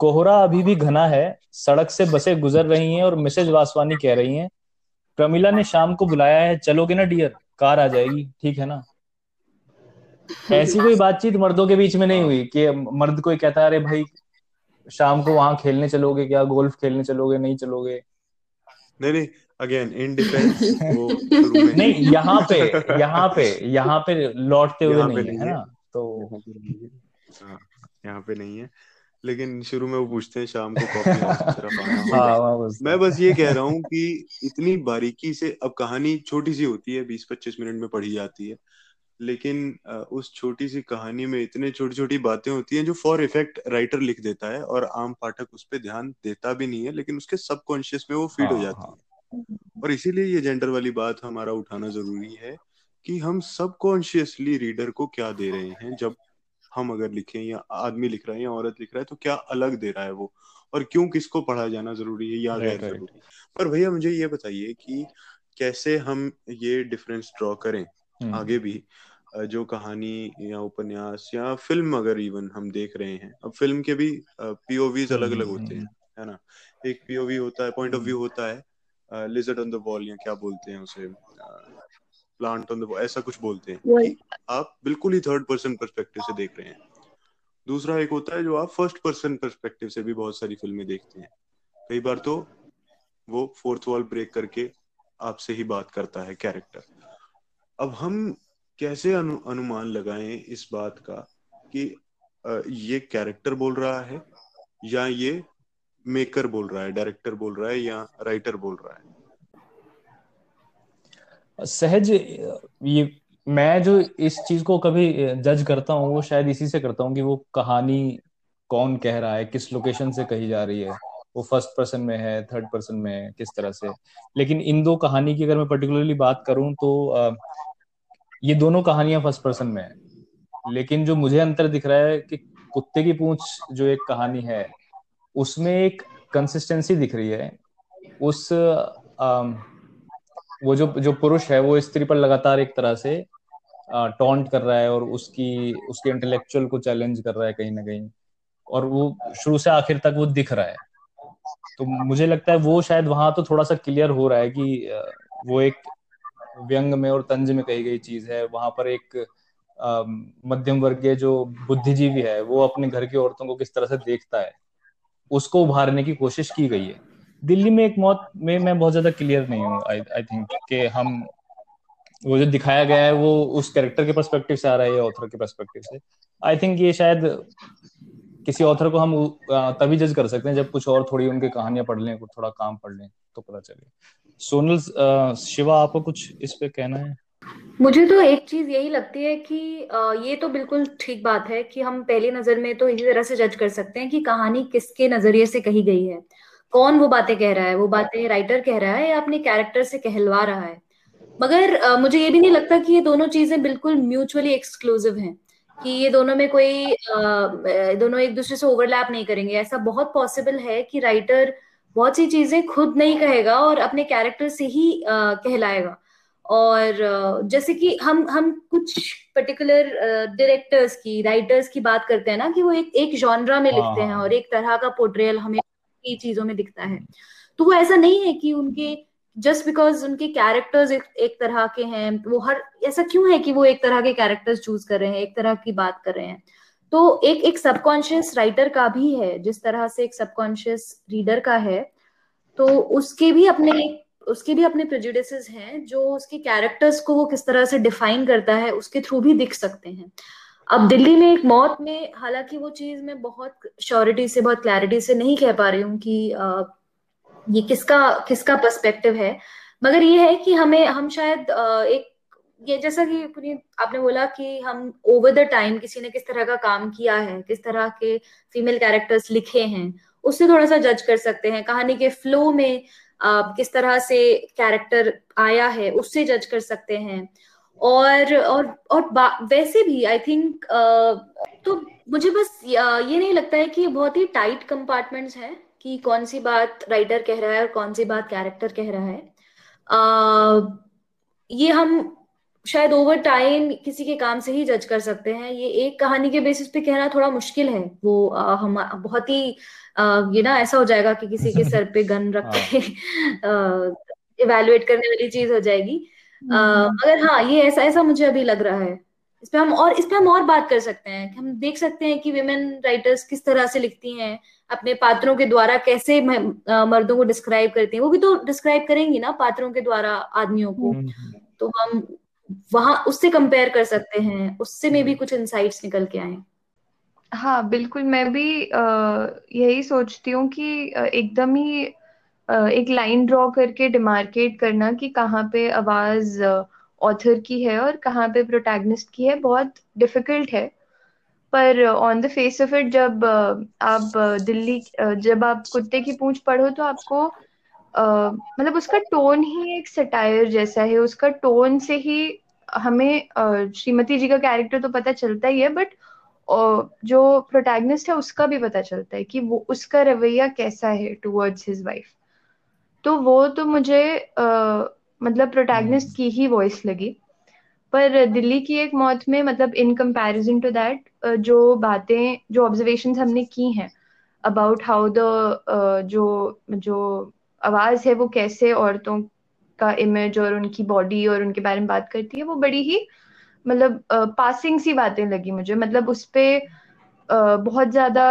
कोहरा अभी भी घना है, सड़क से बसें गुजर रही हैं और मिसेज वासवानी कह रही हैं, प्रमिला ने शाम को बुलाया है, चलोगे ना डियर, कार आ जाएगी, ठीक है ना। ऐसी कोई बातचीत मर्दों के बीच में नहीं हुई कि मर्द कोई कहता है अरे भाई शाम को वहां खेलने चलोगे क्या, गोल्फ खेलने चलोगे, नहीं चलोगे। नहीं नहीं अगेन इन डिफेंस वो नहीं, यहाँ पे यहाँ पे यहाँ पे लौटते हुए नहीं, नहीं है ना, तो यहाँ पे नहीं है। लेकिन शुरू में वो पूछते हैं शाम को कॉफी हाउस की तरफ आना। मैं बस ये कह रहा हूँ कि इतनी बारीकी से, अब कहानी छोटी सी होती है, बीस पच्चीस मिनट में पढ़ी जाती है, लेकिन उस छोटी सी कहानी में इतने छोटी छोटी बातें होती हैं जो फॉर इफेक्ट राइटर लिख देता है और आम पाठक उस पर ध्यान देता भी नहीं है, लेकिन उसके सबकॉन्शियस में वो फीड हो जाती है। और इसीलिए ये जेंडर वाली बात हमारा उठाना जरूरी है कि हम सबकॉन्शियसली रीडर को क्या दे रहे हैं। जब हम अगर लिखें या आदमी लिख रहा है या औरत लिख रहा है तो क्या अलग दे रहा है वो, और क्यों किसको पढ़ा जाना जरूरी है या गैर जरूरी है। पर भैया मुझे ये बताइए कि कैसे हम ये डिफरेंस ड्रॉ करें आगे भी, जो कहानी या उपन्यास या फिल्म अगर इवन हम देख रहे हैं। अब फिल्म के भी पीओवीज अलग अलग होते हैं, है ना। एक पीओवी होता है, पॉइंट ऑफ व्यू होता है, लिजर्ड ऑन द वॉल या क्या बोलते हैं उसे, प्लांट ऑन द वॉल, ऐसा कुछ बोलते हैं। आप बिल्कुल ही थर्ड पर्सन पर्सपेक्टिव से देख रहे हैं। दूसरा एक होता है जो आप फर्स्ट पर्सन पर्सपेक्टिव से भी बहुत सारी फिल्में देखते हैं, कई बार तो वो फोर्थ वॉल ब्रेक करके आपसे ही बात करता है कैरेक्टर। अब हम कैसे अनु, अनुमान लगाएं इस बात का कि ये कैरेक्टर बोल रहा है या ये मेकर बोल रहा है, डायरेक्टर बोल रहा है या राइटर बोल रहा है। सहज, ये मैं जो इस चीज को कभी जज करता हूँ वो शायद इसी से करता हूँ कि वो कहानी कौन कह रहा है, किस लोकेशन से कही जा रही है, वो फर्स्ट पर्सन में है, थर्ड पर्सन में है, किस तरह से। लेकिन इन दो कहानी की अगर मैं पर्टिकुलरली बात करूँ तो आ, ये दोनों कहानियां फर्स्ट पर्सन में है, लेकिन जो मुझे अंतर दिख रहा है कि कुत्ते की पूंछ जो एक कहानी है उसमें एक कंसिस्टेंसी दिख रही है। उस आ, वो जो जो पुरुष है वो स्त्री पर लगातार एक तरह से टॉन्ट कर रहा है और उसकी उसके इंटेलेक्चुअल को चैलेंज कर रहा है कहीं ना कहीं, और वो शुरू से आखिर तक वो दिख रहा है। तो मुझे लगता है वो शायद वहां तो थोड़ा सा क्लियर हो रहा है कि वो एक व्यंग में और तंज में कही गई चीज है। वहां पर एक मध्यम वर्गीय जो बुद्धिजीवी है वो अपने घर की औरतों को किस तरह से देखता है उसको उभारने की कोशिश की गई है। दिल्ली में एक मौत में मैं बहुत ज्यादा क्लियर नहीं हूँ आई थिंक कि हम वो जो दिखाया गया है वो उस कैरेक्टर के पर्सपेक्टिव से आ रहा है या ऑथर के पर्सपेक्टिव से। आई थिंक ये शायद किसी ऑथर को हम तभी जज कर सकते हैं जब कुछ और थोड़ी उनकी कहानियां पढ़ लें, कुछ थोड़ा काम पढ़ लें तो पता चले। सोनल, शिवा, आपको कुछ इस पे कहना है? मुझे तो एक चीज यही लगती है कि ये तो बिल्कुल ठीक बात है कि हम पहली नजर में तो इसी तरह से जज कर सकते हैं कि कहानी किसके नजरिए से कही गई है, कौन वो बातें कह रहा है, वो बातें राइटर कह रहा है या अपने कैरेक्टर से कहलवा रहा है। मगर मुझे ये भी नहीं लगता कि ये दोनों चीजें बिल्कुल म्यूचुअली एक्सक्लूसिव है कि ये दोनों में कोई दोनों एक दूसरे से ओवरलैप नहीं करेंगे। ऐसा बहुत पॉसिबल है कि राइटर बहुत सी चीजें खुद नहीं कहेगा और अपने कैरेक्टर से ही कहलाएगा। और जैसे कि हम हम कुछ पर्टिकुलर डायरेक्टर्स की, राइटर्स की बात करते हैं ना कि वो एक एक जॉनरा में लिखते हैं और एक तरह का पोर्ट्रेयल हमें चीजों में दिखता है, तो वो ऐसा नहीं है कि उनके जस्ट बिकॉज उनके कैरेक्टर्स एक, एक तरह के हैं, वो हर ऐसा क्यों है कि वो एक तरह के कैरेक्टर्स चूज कर रहे हैं, एक तरह की बात कर रहे हैं। तो एक एक सबकॉन्शियस राइटर का भी है जिस तरह से एक सबकॉन्शियस रीडर का है। तो उसके भी अपने उसके भी अपने प्रेजुडिसेस हैं जो उसके कैरेक्टर्स को वो किस तरह से डिफाइन करता है उसके थ्रू भी दिख सकते हैं। अब दिल्ली में एक मौत में हालांकि वो चीज मैं बहुत श्योरिटी से बहुत क्लैरिटी से नहीं कह पा रही हूँ कि आ, ये किसका किसका पर्सपेक्टिव है, मगर ये है कि हमें हम शायद आ, एक ये जैसा कि आपने बोला कि हम ओवर द टाइम किसी ने किस तरह का काम किया है, किस तरह के फीमेल कैरेक्टर्स लिखे हैं उससे थोड़ा सा जज कर सकते हैं, कहानी के फ्लो में आप किस तरह से कैरेक्टर आया है उससे जज कर सकते हैं। और और और वैसे भी आई थिंक तो मुझे बस ये नहीं लगता है कि बहुत ही टाइट कंपार्टमेंट्स हैं कि कौन सी बात राइटर कह रहा है और कौन सी बात कैरेक्टर कह रहा है। आ, ये हम शायद ओवर टाइम किसी के काम से ही जज कर सकते हैं, ये एक कहानी के बेसिस पे कहना थोड़ा मुश्किल है। वो आ, हम बहुत ही ये ना ऐसा हो जाएगा कि किसी के सर पे गन रख के इवैल्यूएट करने वाली चीज हो जाएगी। आ, मगर हाँ ये ऐसा ऐसा मुझे अभी लग रहा है। इस पे हम और इस पे हम और बात कर सकते हैं कि हम देख सकते हैं कि विमेन राइटर्स किस तरह से लिखती हैं, अपने पात्रों के द्वारा कैसे मर्दों को डिस्क्राइब करती हैं, वो भी तो डिस्क्राइब करेंगी ना पात्रों के द्वारा आदमियों को, तो हम वहां उससे कंपेयर कर सकते हैं, उससे में भी कुछ इंसाइट्स निकल के आए। हाँ बिल्कुल, मैं भी यही सोचती हूँ कि एकदम ही एक लाइन ड्रॉ करके डिमार्केट करना कि कहाँ पे आवाज ऑथर की है और कहाँ पे प्रोटैगनिस्ट की है बहुत डिफिकल्ट है। पर on the face of it जब आप दिल्ली जब आप कुत्ते की पूंछ पढ़ो तो आपको Uh, मतलब उसका टोन ही एक सटायर जैसा है, उसका टोन से ही हमें uh, श्रीमती जी का कैरेक्टर तो पता चलता ही है, बट uh, जो प्रोटैगनिस्ट है उसका भी पता चलता है कि वो उसका रवैया कैसा है टुवर्ड्स हिज वाइफ। तो वो तो मुझे uh, मतलब प्रोटैगनिस्ट की ही वॉइस लगी। पर दिल्ली की एक मौत में मतलब इन कंपैरिजन टू दैट जो बातें जो ऑब्जर्वेशंस हमने की हैं अबाउट हाउ द जो जो आवाज है वो कैसे औरतों का इमेज और उनकी बॉडी और उनके बारे में बात करती है, वो बड़ी ही मतलब पासिंग सी बातें लगी मुझे। मतलब उस पर बहुत ज्यादा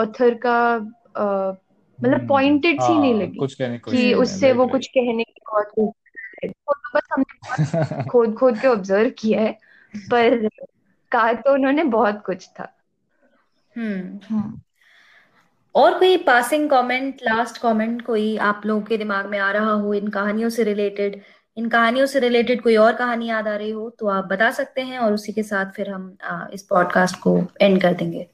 ऑथर का मतलब पॉइंटेड सी नहीं लगी कुछ कहने को कि उससे वो कुछ कहने की बहुत बस हमने खोद खोद के ऑब्जर्व किया है, पर कहा तो उन्होंने बहुत कुछ था। हम्म और कोई पासिंग कमेंट, लास्ट कमेंट कोई आप लोगों के दिमाग में आ रहा हो इन कहानियों से रिलेटेड, इन कहानियों से रिलेटेड कोई और कहानी याद आ रही हो तो आप बता सकते हैं, और उसी के साथ फिर हम इस पॉडकास्ट को एंड कर देंगे।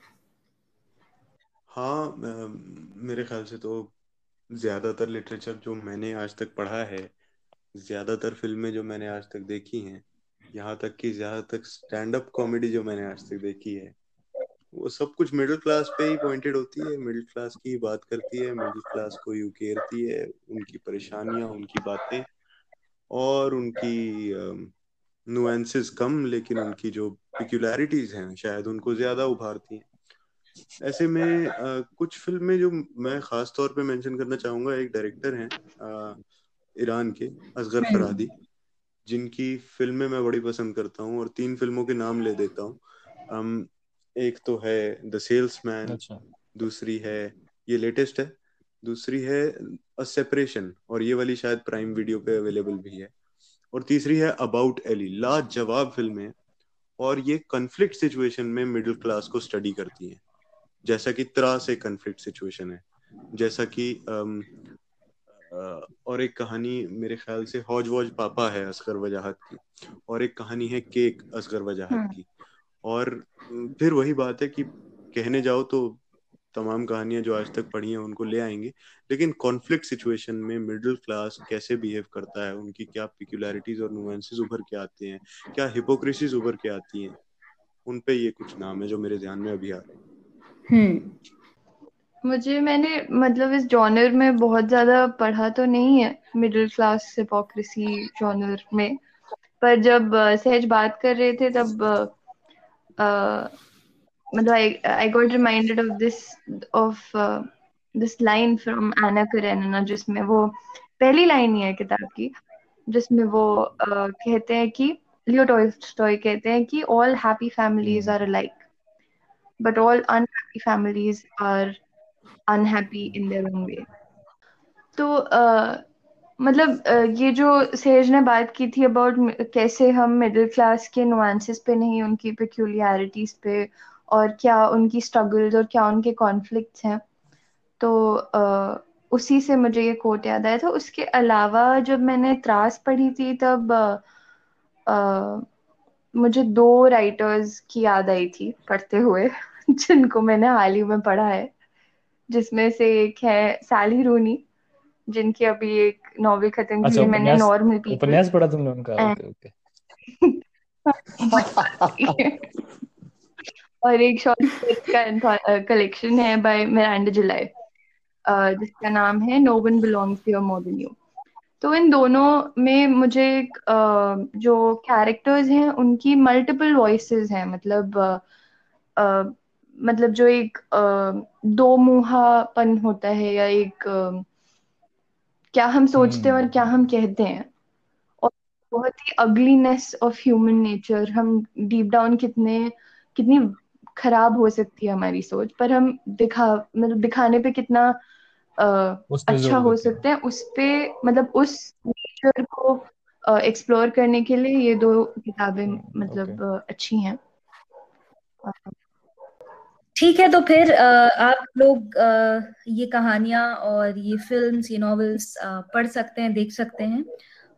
हाँ मेरे ख्याल से तो ज्यादातर लिटरेचर जो मैंने आज तक पढ़ा है, ज्यादातर फिल्में जो मैंने आज तक देखी हैं, यहाँ तक कि ज्यादातर स्टैंड अप कॉमेडी जो मैंने आज तक देखी है, वो सब कुछ मिडिल क्लास पे ही पॉइंटेड होती है, मिडिल क्लास की बात करती है, मिडिल क्लास को उकेरती है, उनकी परेशानियां, उनकी बातें और उनकी नुएंसेस कम, लेकिन उनकी जो पिक्यूलैरिटीज हैं शायद उनको ज्यादा उभारती हैं। ऐसे में आ, कुछ फिल्में जो मैं खास तौर पे मेंशन करना चाहूंगा, एक डायरेक्टर हैं ईरान के असगर फरहादी, जिनकी फिल्में मैं बड़ी पसंद करता हूँ और तीन फिल्मों के नाम ले देता हूँ। एक तो है द सेल्समैन, दूसरी है ये लेटेस्ट है, दूसरी है अ सेपरेशन और ये वाली शायद प्राइम वीडियो पे अवेलेबल भी है, और तीसरी है अबाउट एली। लाजवाब फिल्म है और ये कन्फ्लिक्ट सिचुएशन में मिडिल क्लास को स्टडी करती है, जैसा कि त्रास एक कन्फ्लिक्ट सिचुएशन है, जैसा कि अम, और एक कहानी मेरे ख्याल से हौज वौज पापा है असगर वजाहत की, और एक कहानी है केक असगर वजाहत की। और फिर वही बात है कि कहने जाओ तो तमाम कहानियां जो आज तक पढ़ी हैं उनको ले आएंगे, लेकिन कॉन्फ्लिक्ट सिचुएशन में मिडिल क्लास कैसे बिहेव करता है, उनकी क्या पिक्यूलैरिटीज और नुएंसेस उभर के आते हैं, क्या हिपोक्रेसीज उभर के आती हैं, उन पे ये कुछ नाम है जो मेरे ध्यान में अभी आ रहे हैं। मुझे मैंने मतलब इस जॉनर में बहुत ज्यादा पढ़ा तो नहीं है, मिडिल क्लास हिपोक्रेसी जॉनर में, पर जब सहज बात कर रहे थे तब Uh, I, I got reminded of this of uh, this line from Anna Karenina, जिसमें वो पहली लाइन ही है किताब की, जिसमें वो uh, कहते हैं कि लियो टॉल्स्टॉय कहते हैं कि all happy families are alike, but all unhappy families are unhappy in their own way. तो आ, मतलब आ, ये जो सहज ने बात की थी अबाउट कैसे हम मिडिल क्लास के नुआंसेस पे नहीं, उनकी पेक्यूलियरिटीज पे और क्या उनकी स्ट्रगल्स और क्या उनके कॉन्फ्लिक्ट्स हैं, तो आ, उसी से मुझे ये कोट याद आया था। उसके अलावा जब मैंने त्रास पढ़ी थी तब आ, आ, मुझे दो राइटर्स की याद आई थी पढ़ते हुए जिनको मैंने हाल ही में पढ़ा है, जिसमें से एक है सैली रूनी, जिनकी अभी एक नॉवेल खत्म की। मैंने नॉर्मल पी उपन्यास पढ़ा तुमने उनका? ओके। और एक शॉर्ट का कलेक्शन है बाय मिरांडो जुलाई जिसका नाम है no one belongs here more than you. तो इन दोनों में मुझे जो कैरेक्टर्स हैं उनकी मल्टीपल वॉइसेस हैं, मतलब मतलब जो एक दो मुहापन होता है या एक क्या हम सोचते हैं और क्या हम कहते हैं, और बहुत ही अगलीनेस ऑफ ह्यूमन नेचर, हम डीप डाउन कितने कितनी खराब हो सकती है हमारी सोच, पर हम दिखा मतलब दिखाने पे कितना आ, अच्छा हो सकते हैं उस पे, मतलब उस नेचर को एक्सप्लोर करने के लिए ये दो किताबें मतलब अच्छी हैं। ठीक है, तो फिर आप लोग ये कहानियां और ये फिल्म्स, ये नॉवेल्स पढ़ सकते हैं, देख सकते हैं,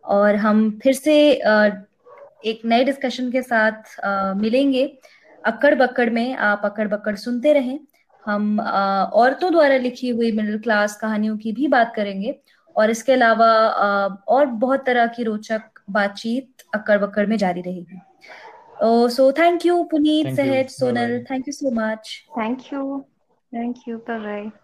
और हम फिर से एक नए डिस्कशन के साथ मिलेंगे अक्कड़ बक्कड़ में। आप अक्कड़ बक्कड़ सुनते रहें। हम औरतों द्वारा लिखी हुई मिडिल क्लास कहानियों की भी बात करेंगे, और इसके अलावा और बहुत तरह की रोचक बातचीत अक्कड़ बक्कड़ में जारी रहेगी। So thank you Puneet, Sahaj, Sonal, thank you so much. Thank you, thank you, bye bye.